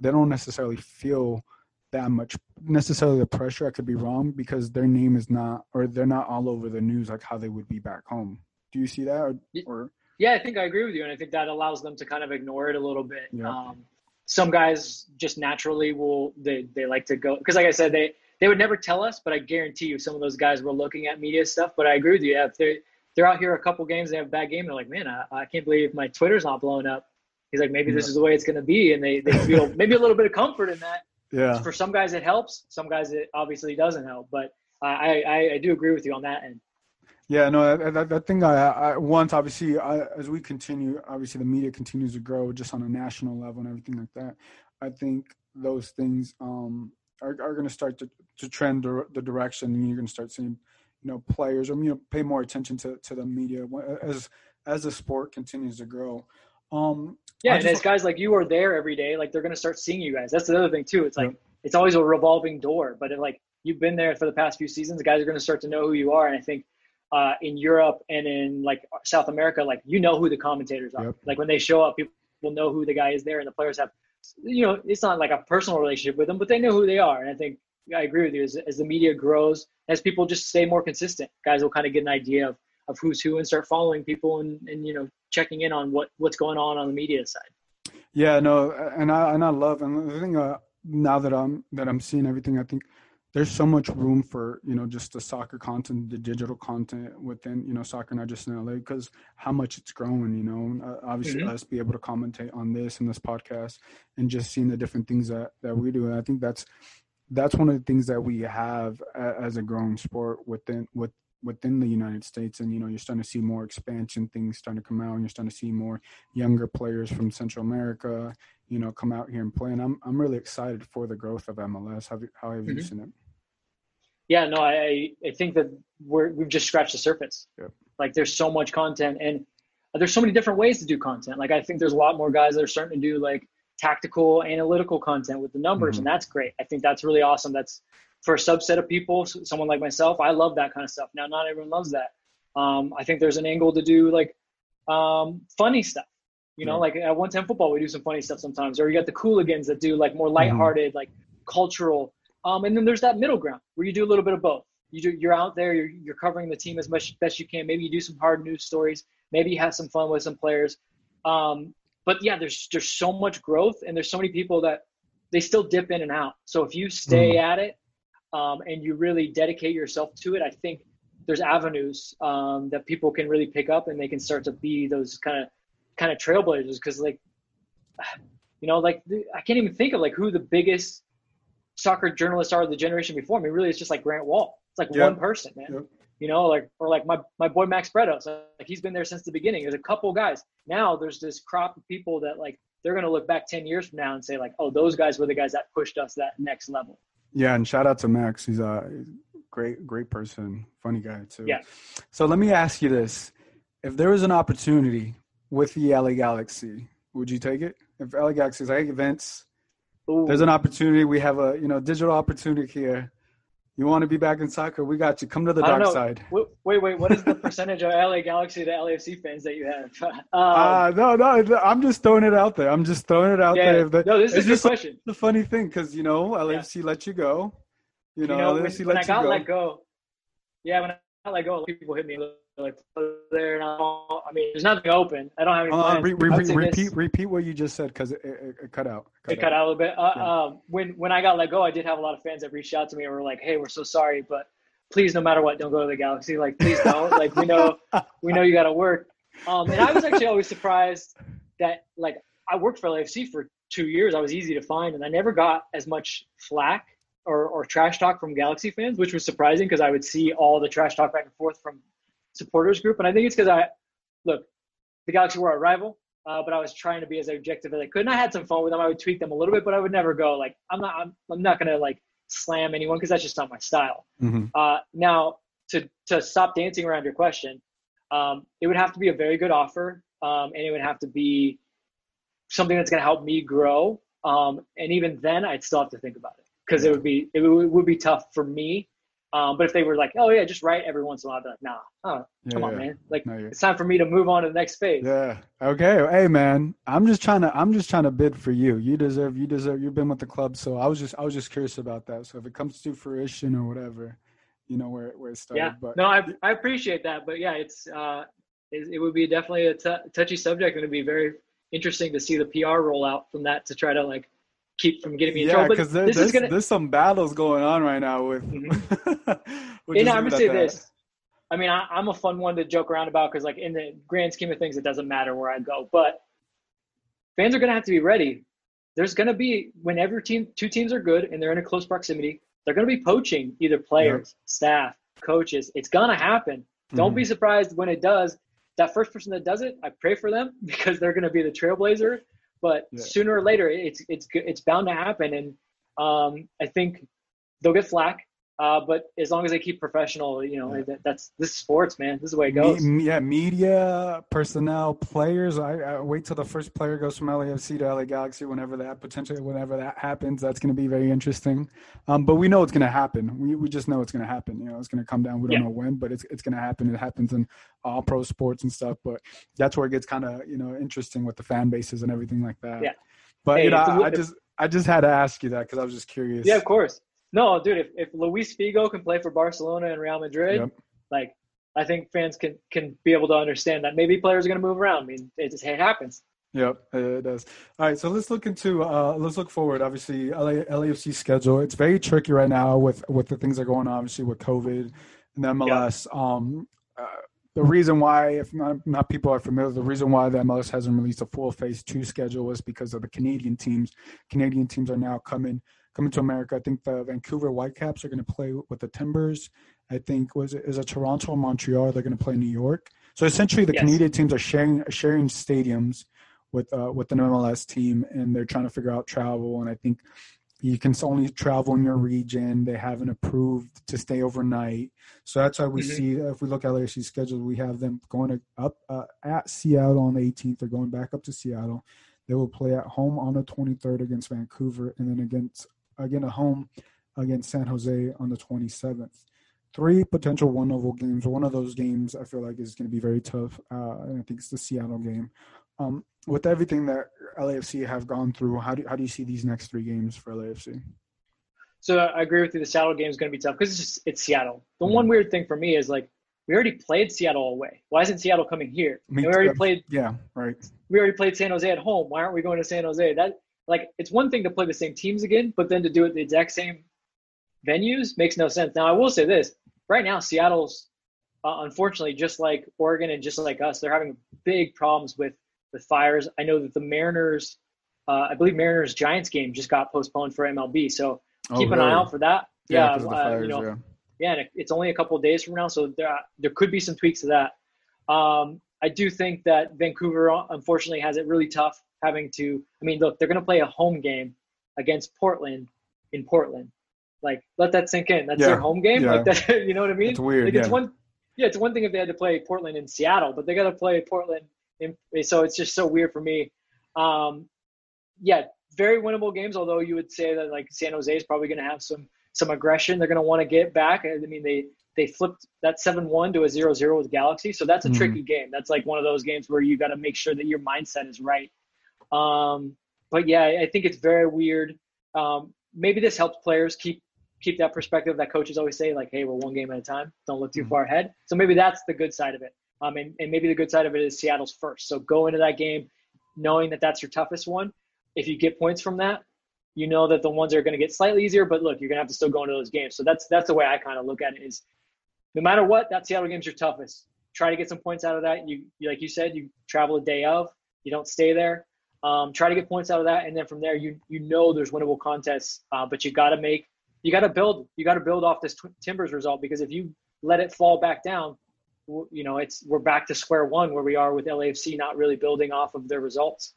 they don't necessarily feel that much necessarily the pressure. I could be wrong because their name is not, or they're not all over the news like how they would be back home. Do you see that? Or, or? Yeah, I think I agree with you, and I think that allows them to kind of ignore it a little bit. Yeah. Um, some guys just naturally will they they like to go because, like I said, they. They would never tell us, but I guarantee you some of those guys were looking at media stuff. But I agree with you. Yeah, if they're, they're out here a couple games, they have a bad game. They're like, "Man, I, I can't believe my Twitter's not blown up." He's like, "Maybe yeah. this is the way it's going to be." And they, they feel maybe a little bit of comfort in that. Yeah. For some guys, it helps. Some guys, it obviously doesn't help. But I, I, I do agree with you on that end. Yeah, no, that, that thing I, I want, obviously, I, as we continue, obviously the media continues to grow just on a national level and everything like that. I think those things um, – are, are going to start to, to trend the direction, and you're going to start seeing, you know, players or, you know, pay more attention to, to the media as, as the sport continues to grow. Um, yeah. And as guys like you are there every day, like they're going to start seeing you guys. That's the other thing too. It's like, yeah. it's always a revolving door, but it, like you've been there for the past few seasons, the guys are going to start to know who you are. And I think uh, in Europe and in like South America, like, you know who the commentators are. Yep. Like when they show up, people will know who the guy is there, and the players have, you know, it's not like a personal relationship with them, but they know who they are. And I think I agree with you. As, as the media grows, as people just stay more consistent, guys will kind of get an idea of, of who's who and start following people and, and, you know, checking in on what, what's going on on the media side. Yeah, no. And I, and I love, and the thing uh, now that I'm, that I'm seeing everything, I think there's so much room for, you know, just the soccer content, the digital content within, you know, soccer, not just in L A, because how much it's grown, you know, uh, obviously mm-hmm. us be able to commentate on this and this podcast and just seeing the different things that, that we do. And I think that's that's one of the things that we have as a growing sport within with within the United States. And, you know, you're starting to see more expansion things starting to come out, and you're starting to see more younger players from Central America, you know, come out here and play. And I'm I'm really excited for the growth of M L S. How have you, how have mm-hmm. you seen it? Yeah, no, I I think that we're, we've just scratched the surface. Yeah. Like, there's so much content, and there's so many different ways to do content. Like, I think there's a lot more guys that are starting to do, like, tactical, analytical content with the numbers, mm-hmm. and that's great. I think that's really awesome. That's for a subset of people, someone like myself. I love that kind of stuff. Now, not everyone loves that. Um, I think there's an angle to do, like, um, funny stuff. You know, mm-hmm. like at one ten Football, we do some funny stuff sometimes. Or you got the Cooligans that do, like, more lighthearted, mm-hmm. like, cultural. Um, and then there's that middle ground where you do a little bit of both. You do, you're out there, you're, you're covering the team as much best you can. Maybe you do some hard news stories. Maybe you have some fun with some players. Um, but yeah, there's there's so much growth, and there's so many people that they still dip in and out. So if you stay mm. at it um, and you really dedicate yourself to it, I think there's avenues um, that people can really pick up, and they can start to be those kind of kind of trailblazers. Because, like, you know, like I can't even think of, like, who the biggest soccer journalists are of the generation before. I mean, really, it's just like Grant Wall. It's like yep. one person, man. Yep. You know, like, or like my, my boy Max Bredos, like, he's been there since the beginning. There's a couple guys. Now there's this crop of people that, like, they're going to look back ten years from now and say, like, oh, those guys were the guys that pushed us that next level. Yeah. And shout out to Max. He's a great, great person, funny guy too. Yeah. So let me ask you this. If there was an opportunity with the L A Galaxy, would you take it? If L A Galaxy is like, hey, Vince, ooh, there's an opportunity. We have a, you know, digital opportunity here. You want to be back in soccer? We got you. Come to the dark side. Wait, wait. What is the percentage of L A Galaxy to L A F C fans that you have? Um, uh, no, no. I'm just throwing it out there. I'm just throwing it out yeah, there. But no, this is a good question. The funny thing, because, you know, L A F C yeah. let you go. You know, you know L A F C when, let when you go. When I got go. let go, yeah, when I got let go, people hit me like there. And I, I mean, there's nothing open. I don't have any plans. Uh, re- re- repeat, this. repeat what you just said, because it, it, it cut out. Cut it out. cut out a little bit. Uh, yeah. um, when when I got let go, I did have a lot of fans that reached out to me and were like, "Hey, we're so sorry, but please, no matter what, don't go to the Galaxy. Like, please don't. Like, we know, we know you got to work." Um, and I was actually always surprised that, like, I worked for L A F C for two years. I was easy to find, and I never got as much flack or or trash talk from Galaxy fans, which was surprising because I would see all the trash talk back and forth from supporters group. And I think it's because I look, the Galaxy were our rival. Uh, but I was trying to be as objective as I could, and I had some fun with them. I would tweak them a little bit, but I would never go like I'm not. I'm, I'm not gonna like slam anyone because that's just not my style. Mm-hmm. Uh, now to to stop dancing around your question, um, it would have to be a very good offer, um, and it would have to be something that's gonna help me grow. Um, and even then, I'd still have to think about it because it would be it would, it would be tough for me. Um, but if they were like, oh, yeah, just write every once in a while, I'd be like, nah, oh, yeah, come on, yeah. man. Like, no, yeah. it's time for me to move on to the next phase. Yeah. Okay. Hey, man, I'm just trying to I'm just trying to bid for you. You deserve you deserve you've been with the club. So I was just I was just curious about that. So if it comes to fruition or whatever, you know, where, where it started. Yeah. But, no, I I appreciate that. But, yeah, it's uh, it, it would be definitely a t- touchy subject. And it would be very interesting to see the P R roll out from that to try to, like, keep from getting me in yeah, trouble. Because there, there's, gonna... there's some battles going on right now with mm-hmm. we'll and I'm gonna say that. this I mean I, I'm a fun one to joke around about because, like, in the grand scheme of things, it doesn't matter where I go, but fans are gonna have to be ready. There's gonna be, whenever team two teams are good and they're in a close proximity, they're gonna be poaching either players, yep. staff, coaches. It's gonna happen. mm-hmm. Don't be surprised when it does. That first person that does it, I pray for them, because they're gonna be the trailblazer. But yeah. sooner or later, it's it's it's bound to happen, and um, I think they'll get flack. Uh, but as long as they keep professional, you know, yeah. that, that's this is sports, man. This is the way it goes. Me, yeah, media, personnel, players. I, I wait till the first player goes from L A F C to L A Galaxy. Whenever that potentially, whenever that happens, that's going to be very interesting. Um, but we know it's going to happen. We we just know it's going to happen. You know, it's going to come down. We don't yeah. know when, but it's it's going to happen. It happens in all pro sports and stuff. But that's where it gets kind of, you know, interesting with the fan bases and everything like that. Yeah. But hey, you know, I, I just I just had to ask you that because I was just curious. Yeah, of course. No, dude, if, if Luis Figo can play for Barcelona and Real Madrid, yep. like, I think fans can, can be able to understand that maybe players are going to move around. I mean, it just it happens. Yep, it does. All right, so let's look into uh, – let's look forward. Obviously, L A, L A F C schedule, it's very tricky right now with, with the things that are going on, obviously, with COVID and the M L S. Yep. Um, uh, the reason why, if not, not people are familiar, the reason why the M L S hasn't released a full phase two schedule was because of the Canadian teams. Canadian teams are now coming – coming to America. I think the Vancouver Whitecaps are going to play with the Timbers. I think was it, is it Toronto or Montreal? They're going to play New York. So essentially, the yes. Canadian teams are sharing sharing stadiums with uh, with an M L S team, and they're trying to figure out travel. And I think you can only travel in your region. They haven't approved to stay overnight. So that's why we mm-hmm. see, if we look at L A F C's schedule, we have them going to, up uh, at Seattle on the eighteenth. They're going back up to Seattle. They will play at home on the twenty-third against Vancouver, and then against again at home against San Jose on the twenty-seventh. Three potential one-oval games. One of those games I feel like is going to be very tough, uh, and I think it's the Seattle game. Um, with everything that L A F C have gone through, how do how do you see these next three games for L A F C? So I agree with you. The Seattle game is going to be tough because it's just, it's Seattle. The mm-hmm. one weird thing for me is like we already played Seattle away. Why isn't Seattle coming here? I mean, we already played. Yeah, right. We already played San Jose at home. Why aren't we going to San Jose? That like it's one thing to play the same teams again, but then to do it the exact same venues makes no sense. Now I will say this: right now, Seattle's uh, unfortunately just like Oregon and just like us, they're having big problems with. With fires. I know that the Mariners, uh, I believe Mariners Giants game just got postponed for M L B. So keep oh, really? an eye out for that. Yeah, yeah, uh, fires, you know, yeah. yeah and it, it's only a couple of days from now, so there there could be some tweaks to that. Um, I do think that Vancouver, unfortunately, has it really tough having to. I mean, look, they're going to play a home game against Portland in Portland. Like, let that sink in. That's yeah. their home game. Yeah. Like that, you know what I mean? It's weird. Like, yeah. It's one, yeah, it's one thing if they had to play Portland in Seattle, but they got to play Portland. So it's just so weird for me. Um, yeah, very winnable games, although you would say that like San Jose is probably going to have some some aggression. They're going to want to get back. I mean, they, they flipped that seven one to a zero zero with Galaxy, so that's a mm-hmm. tricky game. That's like one of those games where you got to make sure that your mindset is right. Um, but, yeah, I think it's very weird. Um, maybe this helps players keep keep that perspective that coaches always say, like, hey, we're one game at a time. Don't look too mm-hmm. far ahead. So maybe that's the good side of it. Um, and, and maybe the good side of it is Seattle's first. So go into that game knowing that that's your toughest one. If you get points from that, you know that the ones that are going to get slightly easier, but look, you're going to have to still go into those games. So that's that's the way I kind of look at it is no matter what, that Seattle game's your toughest. Try to get some points out of that. You, you like you said, you travel a day of. You don't stay there. Um, try to get points out of that, and then from there, you you know there's winnable contests, uh, but you got to make – you got to build. You got to build off this tw- Timbers result because if you let it fall back down – you know, it's we're back to square one where we are with L A F C not really building off of their results.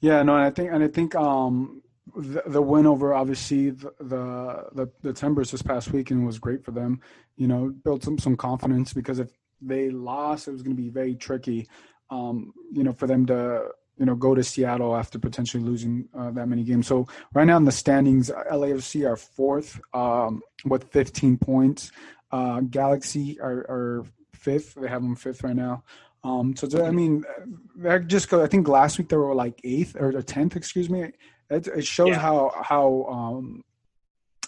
Yeah, no, and I think and I think um, the, the win over obviously the, the the the Timbers this past weekend was great for them. You know, built some some confidence because if they lost, it was going to be very tricky. Um, you know, for them to you know go to Seattle after potentially losing uh, that many games. So right now in the standings, L A F C are fourth um, with fifteen points. Uh, Galaxy are. are fifth. They have them fifth right now. Um, so, I mean, just I think last week they were like eighth or tenth, excuse me. It, it shows yeah. how, how, um,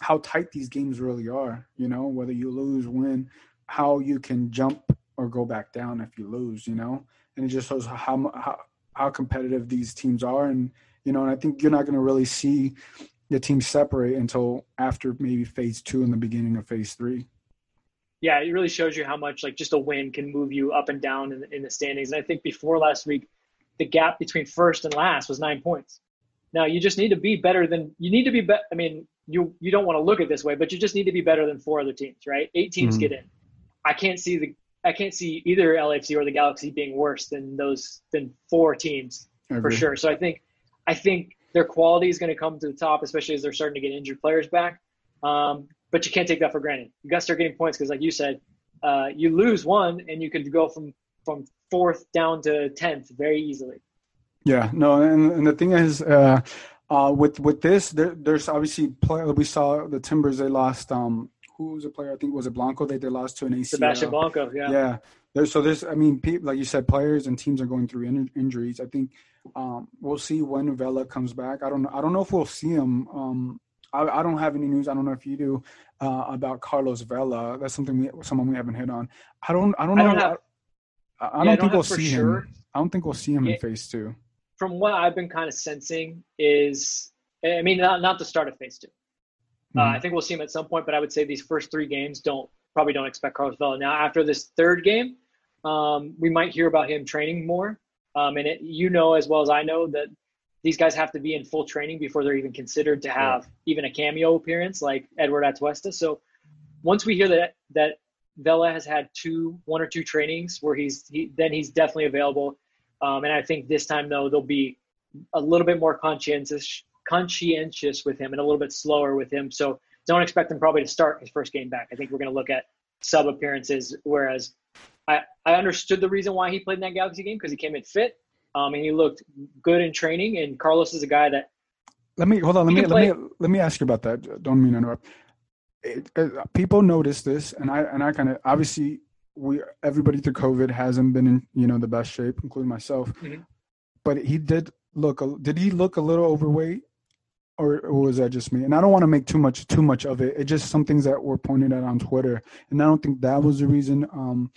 how tight these games really are, you know, whether you lose, win, how you can jump or go back down if you lose, you know, and it just shows how, how, how competitive these teams are. And, you know, and I think you're not going to really see the teams separate until after maybe phase two and the beginning of phase three. Yeah, it really shows you how much like just a win can move you up and down in the, in the standings. And I think before last week, the gap between first and last was nine points. Now you just need to be better than you need to be. be I mean, you you don't want to look at it this way, but you just need to be better than four other teams, right? Eight teams mm-hmm. get in. I can't see the I can't see either L A F C or the Galaxy being worse than those than four teams for sure. So I think I think their quality is going to come to the top, especially as they're starting to get injured players back. Um, But you can't take that for granted. You got to start getting points because, like you said, uh, you lose one and you could go from, from fourth down to tenth very easily. Yeah, no, and, and the thing is, uh, uh, with with this, there, there's obviously play. We saw the Timbers; they lost. Um, who was the player? I think was it Blanco? They they lost to an A C L. Sebastian Blanco. Yeah. Yeah. There's, so there's, I mean, people, like you said, players and teams are going through in, injuries. I think um, we'll see when Vela comes back. I don't know. I don't know if we'll see him. Um, I, I don't have any news. I don't know if you do uh, about Carlos Vela. That's something we, someone we haven't hit on. I don't. I don't know. I don't, have, I, I, I yeah, don't I think don't we'll see sure. him. I don't think we'll see him yeah. in phase two. From what I've been kind of sensing is, I mean, not not the start of phase two. Mm-hmm. Uh, I think we'll see him at some point, but I would say these first three games don't probably don't expect Carlos Vela. Now after this third game, um, we might hear about him training more. Um, and it, you know as well as I know that these guys have to be in full training before they're even considered to have yeah. even a cameo appearance like Eduard Atuesta. So once we hear that that Vela has had two, one or two trainings where he's, he, then he's definitely available. Um, and I think this time though, they'll be a little bit more conscientious, conscientious with him and a little bit slower with him. So don't expect him probably to start his first game back. I think we're going to look at sub appearances. Whereas I, I understood the reason why he played in that Galaxy game, because he came in fit. Um, and he looked good in training. And Carlos is a guy that. Let me hold on. Let me play. let me let me ask you about that. Don't mean to interrupt. It, it, people notice this, and I and I kind of obviously we everybody through COVID hasn't been in you know the best shape, including myself. Mm-hmm. But he did look. Did he look a little overweight, or, or was that just me? And I don't want to make too much too much of it. It's just some things that were pointed out on Twitter, and I don't think that was the reason. Um,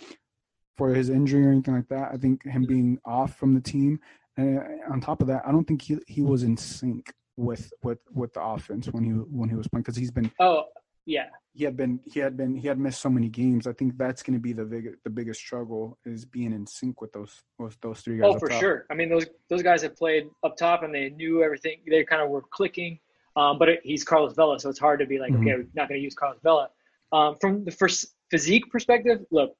for his injury or anything like that. I think him being off from the team. And on top of that, I don't think he, he was in sync with, with, with the offense when he, when he was playing. Cause he's been, Oh yeah, he had been, he had been, he had missed so many games. I think that's going to be the big, the biggest struggle is being in sync with those, with those three guys. Oh, for sure. I mean, those, those guys have played up top and they knew everything. They kind of were clicking, um, but it, he's Carlos Vela. So it's hard to be like, mm-hmm. okay, we're not going to use Carlos Vela. Um, from the first physique perspective, look,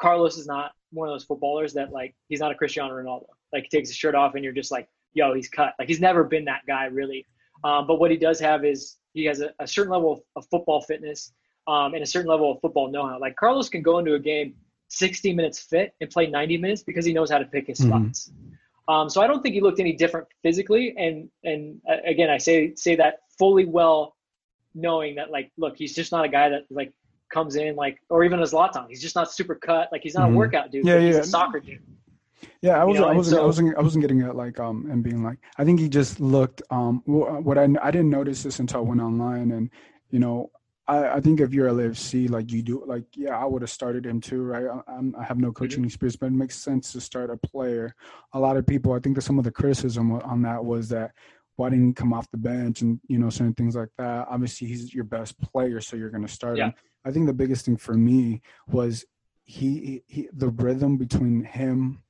Carlos is not one of those footballers that, like, he's not a Cristiano Ronaldo. Like, he takes his shirt off and you're just like, yo, he's cut. Like, he's never been that guy, really. Um, but what he does have is he has a, a certain level of, of football fitness um, and a certain level of football know-how. Like, Carlos can go into a game sixty minutes fit and play ninety minutes because he knows how to pick his mm-hmm. spots. Um, so I don't think he looked any different physically. And, and uh, again, I say say that fully well knowing that, like, look, he's just not a guy that, like, comes in like, or even as Zlatan, he's just not super cut. Like he's not mm-hmm. a workout dude. Yeah, but yeah. He's a soccer dude. Yeah, I wasn't, you know? I wasn't, so, I wasn't, I wasn't getting at like, um, and being like, I think he just looked. Um, what I, I didn't notice this until I went online, and you know, I, I think if you're L A F C, like you do, like yeah, I would have started him too, right? I, I'm, I have no coaching mm-hmm. experience, but it makes sense to start a player. A lot of people, I think that some of the criticism on that was that. Why didn't he come off the bench and, you know, certain things like that. Obviously, he's your best player, so you're going to start yeah. him. I think the biggest thing for me was he, he the rhythm between him,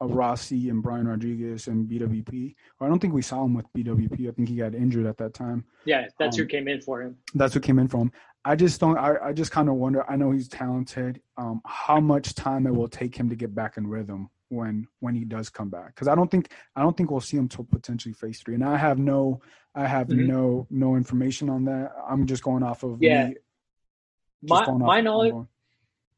Rossi, and Brian Rodriguez and B W P. Well, I don't think we saw him with B W P. I think he got injured at that time. Yeah, that's um, who came in for him. That's who came in for him. I just don't I, – I just kind of wonder – I know he's talented. Um, how much time it will take him to get back in rhythm when when he does come back, because I don't think I don't think we'll see him till potentially phase three, and I have no I have mm-hmm. no no information on that. I'm just going off of yeah me, my my knowledge of,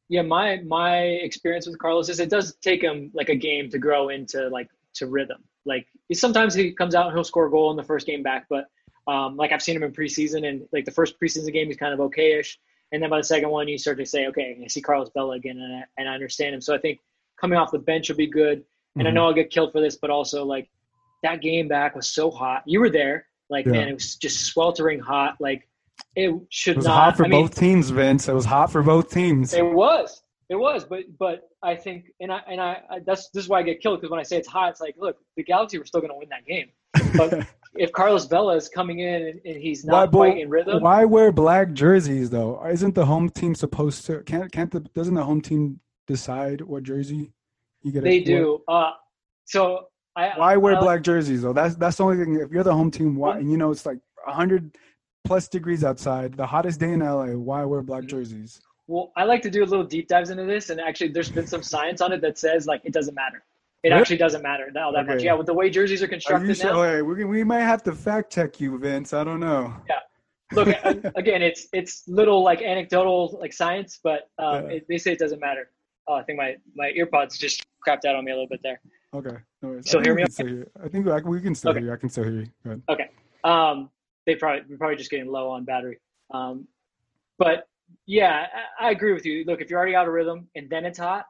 yeah my my experience with Carlos is it does take him like a game to grow into like to rhythm. Like sometimes he comes out and he'll score a goal in the first game back, but um like I've seen him in preseason, and like the first preseason game he's kind of okayish, and then by the second one you start to say, okay, I see Carlos Vela again, and I, and I understand him. So I think coming off the bench will be good. And mm-hmm. I know I'll get killed for this, but also like that game back was so hot. You were there. Like, yeah. man, it was just sweltering hot. Like it should not. It was not, hot for I both mean, teams, Vince. It was hot for both teams. It was, it was. But, but I think, and I, and I, I that's, this is why I get killed. Cause when I say it's hot, it's like, look, the Galaxy were still going to win that game. But if Carlos Vela is coming in and, and he's not why, quite in rhythm. Why wear black jerseys though? Isn't the home team supposed to, can't, can't the, doesn't the home team decide what jersey you get? They do. Uh, so I, why wear I, black jerseys though? That's that's the only thing. If you're the home team, why? And you know it's like one hundred plus degrees outside, the hottest day in L A. Why wear black jerseys? Well, I like to do a little deep dives into this, and actually, there's been some science on it that says like it doesn't matter. It really? actually doesn't matter now that okay. much. Yeah, with the way jerseys are constructed are sure? now. Right, we we might have to fact check you, Vince. I don't know. Yeah. Look, again, it's it's little like anecdotal like science, but um, yeah. it, they say it doesn't matter. Oh, I think my, my earpods just crapped out on me a little bit there. Okay. No worries. Still hear me? Okay? Still hear I think I, we can still okay. hear you. I can still hear you. Go ahead. Okay. Um, they probably, we're probably just getting low on battery. Um, but yeah, I, I agree with you. Look, if you're already out of rhythm and then it's hot,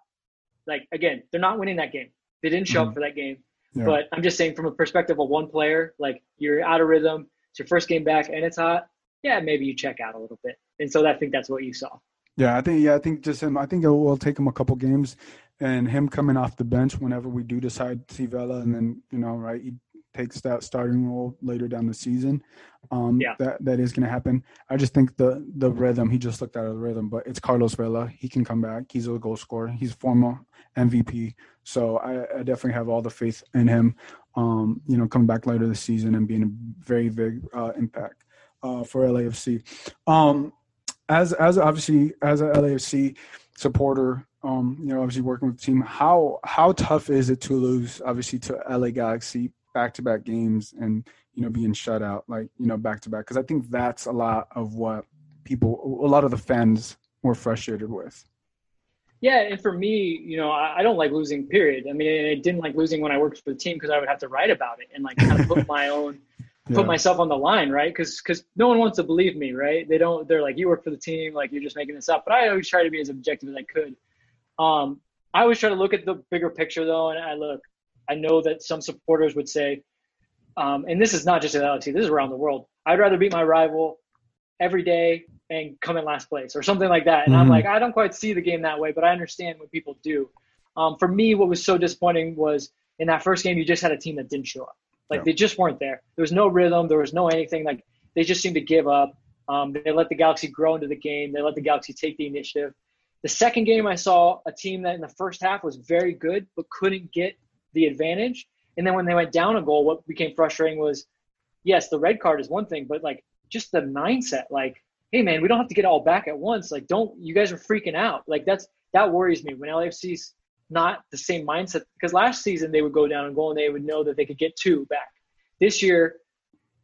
like again, they're not winning that game. They didn't show mm-hmm. up for that game. Yeah. But I'm just saying from a perspective of one player, like you're out of rhythm, it's your first game back and it's hot. Yeah, maybe you check out a little bit. And so I think that's what you saw. Yeah, I think yeah, I think just him. I think it will take him a couple games, and him coming off the bench whenever we do decide to see Vela, and then you know, right, takes that starting role later down the season. Um, yeah. That that is going to happen. I just think the the rhythm. He just looked out of the rhythm, but it's Carlos Vela. He can come back. He's a goal scorer. He's former M V P. So I, I definitely have all the faith in him. Um, you know, coming back later this season and being a very big uh, impact uh, for L A F C. Um, as as obviously as a L A F C supporter. Um, you know, obviously working with the team, how how tough is it to lose, obviously, to L A Galaxy back-to-back games and, you know, being shut out, like, you know, back-to-back? Because I think that's a lot of what people – a lot of the fans were frustrated with. Yeah, and for me, you know, I, I don't like losing, period. I mean, I didn't like losing when I worked for the team because I would have to write about it and, like, kind of put my own – put yeah. myself on the line, right? Because because no one wants to believe me, right? They don't – they're like, you work for the team, like, you're just making this up. But I always try to be as objective as I could. Um, I always try to look at the bigger picture, though, and I look, I know that some supporters would say, um, and this is not just in L A F C, this is around the world, I'd rather beat my rival every day and come in last place or something like that. And mm-hmm. I'm like, I don't quite see the game that way, but I understand what people do. Um, for me, what was so disappointing was in that first game, you just had a team that didn't show up. Like, yeah. they just weren't there. There was no rhythm. There was no anything. Like, they just seemed to give up. Um, they let the Galaxy grow into the game. They let the Galaxy take the initiative. The second game, I saw a team that in the first half was very good but couldn't get the advantage. And then when they went down a goal, what became frustrating was, yes, the red card is one thing, but, like, just the mindset. Like, hey, man, we don't have to get all back at once. Like, don't – you guys are freaking out. Like, that's that worries me when L A F C's not the same mindset. Because last season they would go down a goal and they would know that they could get two back. This year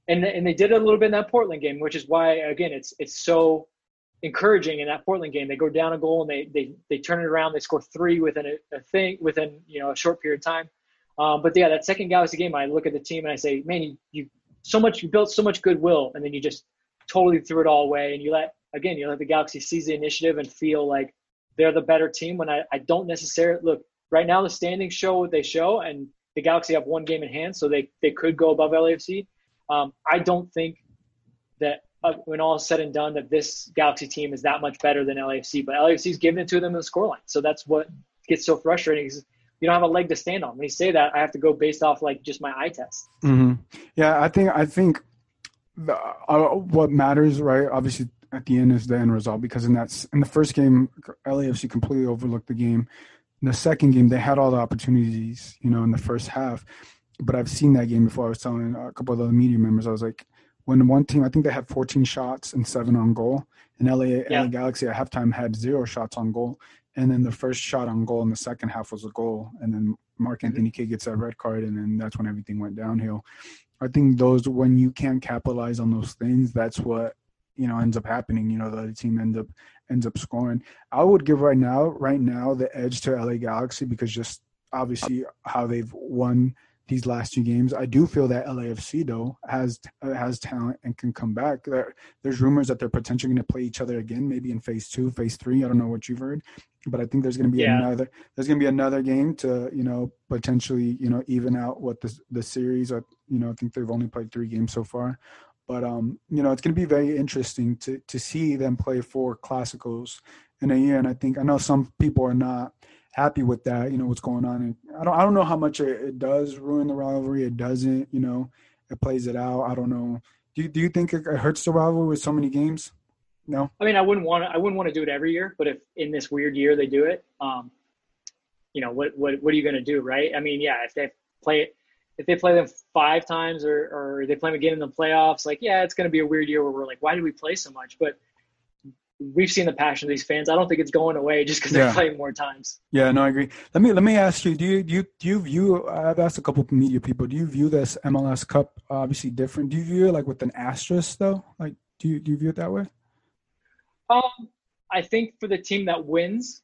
and, – and they did it a little bit in that Portland game, which is why, again, it's it's so – encouraging in that Portland game. They go down a goal and they they they turn it around. They score three within a, a thing within you know a short period of time. Um, but yeah, that second Galaxy game, I look at the team and I say, man, you, you so much you built so much goodwill, and then you just totally threw it all away. And you let again you let the Galaxy seize the initiative and feel like they're the better team. When I I don't necessarily look right now, the standings show what they show, and the Galaxy have one game in hand, so they they could go above L A F C. Um, I don't think that. When all is said and done, that this Galaxy team is that much better than L A F C, but L A F C's giving it to them in the scoreline. So that's what gets so frustrating is you don't have a leg to stand on. When you say that, I have to go based off like just my eye test. Mm-hmm. Yeah, I think I think the, uh, what matters, right? Obviously, at the end is the end result because in that in the first game, L A F C completely overlooked the game. In the second game, they had all the opportunities, you know, in the first half. But I've seen that game before. I was telling a couple of other media members, I was like. When one team, I think they had fourteen shots and seven on goal. And L A, yeah. L A Galaxy at halftime had zero shots on goal. And then the first shot on goal in the second half was a goal. And then Mark Anthony Kidd gets that red card, and then that's when everything went downhill. I think those when you can't capitalize on those things, that's what you know ends up happening. You know, the other team ends up ends up scoring. I would give right now, right now, the edge to L A Galaxy because just obviously how they've won. These last two games, I do feel that L A F C though has has talent and can come back. There, there's rumors that they're potentially going to play each other again, maybe in phase two, phase three. I don't know what you've heard, but I think there's going to be yeah. another there's going to be another game to you know potentially you know even out what the the series. Are, you know, I think they've only played three games so far, but um you know it's going to be very interesting to to see them play four Clásicos in a year. And I think I know some people are not. Happy with that, you know what's going on. And I don't, I don't know how much it, it does ruin the rivalry. It doesn't, you know, it plays it out. I don't know. Do you, do you think it hurts the rivalry with so many games? No. I mean, I wouldn't want to. I wouldn't want to do it every year. But if in this weird year they do it, um, you know, what what what are you going to do, right? I mean, yeah, if they play it, if they play them five times or or they play them again in the playoffs, like yeah, it's going to be a weird year where we're like, why do we play so much? But we've seen the passion of these fans. I don't think it's going away just because yeah. they're playing more times. Yeah, no, I agree. Let me let me ask you. Do you do you, do you view? I've asked a couple of media people. Do you view this M L S Cup obviously different? Do you view it like with an asterisk though? Like, do you do you view it that way? Um, I think for the team that wins,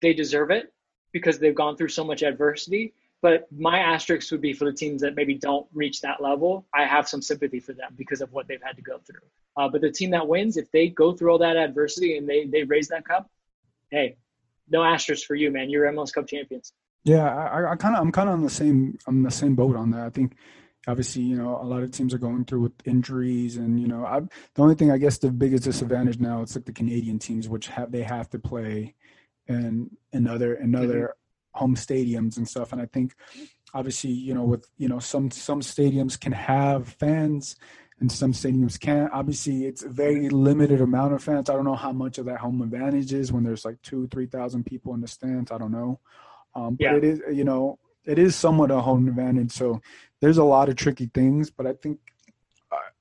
they deserve it because they've gone through so much adversity. But my asterisk would be for the teams that maybe don't reach that level. I have some sympathy for them because of what they've had to go through. Uh, but the team that wins, if they go through all that adversity and they, they raise that cup, hey, no asterisk for you, man. You're M L S Cup champions. Yeah, I, I kind of I'm kind of on the same I'm the same boat on that. I think obviously you know a lot of teams are going through with injuries and you know I, the only thing I guess the biggest disadvantage now it's like the Canadian teams which have they have to play and another another. Mm-hmm. home stadiums and stuff. And I think obviously, you know, with, you know, some, some stadiums can have fans and some stadiums can't. Obviously, it's a very limited amount of fans. I don't know how much of that home advantage is when there's like two, three thousand people in the stands. I don't know. Um, but yeah. it is, you know, it is somewhat a home advantage. So there's a lot of tricky things, but I think,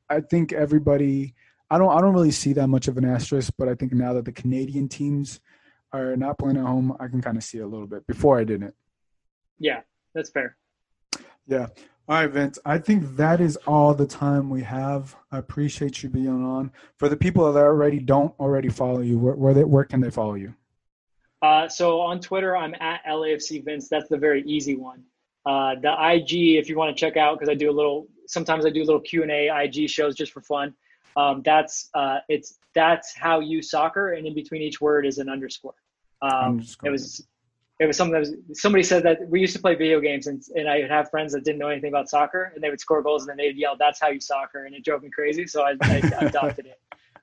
I think everybody, I don't, I don't really see that much of an asterisk, but I think now that the Canadian teams are not playing at home, I can kind of see it a little bit. Before I didn't. Yeah, that's fair. Yeah. All right, Vince, I think that is all the time we have. I appreciate you being on. For the people that already don't already follow you, where where, they, where can they follow you? Uh, so on Twitter, I'm at L A F C Vince. That's the very easy one. Uh, the I G, if you want to check out, because I do a little, sometimes I do little Q and A I G shows just for fun. Um, that's uh, it's that's How You Soccer, and in between each word is an underscore. Um, underscore. It was. It was something that was, somebody said that we used to play video games, and, and I would have friends that didn't know anything about soccer, and they would score goals and then they'd yell, "That's how you soccer." And it drove me crazy. So I, I adopted it.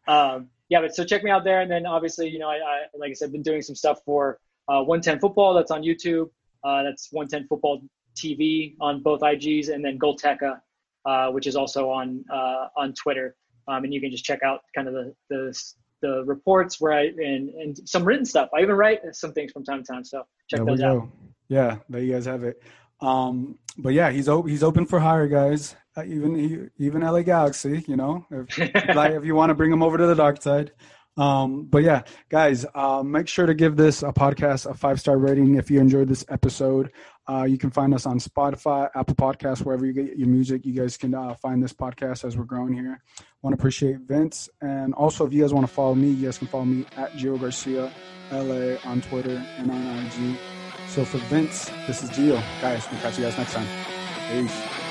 Um, yeah, but so check me out there. And then obviously, you know, I, I like I said, been doing some stuff for uh, one ten Football. That's on YouTube. Uh, that's one ten Football T V on both I Gs, and then Golteca, uh, which is also on, uh, on Twitter. Um, and you can just check out kind of the, the, the reports where I, and, and some written stuff. I even write some things from time to time. So check there those out. Go. Yeah. There you guys have it. Um, but yeah, he's, o- he's open for hire, guys. Uh, even, he, even L A Galaxy, you know, if, like, if you want to bring him over to the dark side. Um, but yeah, guys, uh, make sure to give this a podcast a five-star rating. If you enjoyed this episode, uh, you can find us on Spotify, Apple Podcasts, wherever you get your music. You guys can uh, find this podcast as we're growing here. Want to appreciate Vince. And also, if you guys want to follow me, you guys can follow me at Gio Garcia L A on Twitter and on I G. So for Vince, this is Gio. Guys, we'll catch you guys next time. Peace.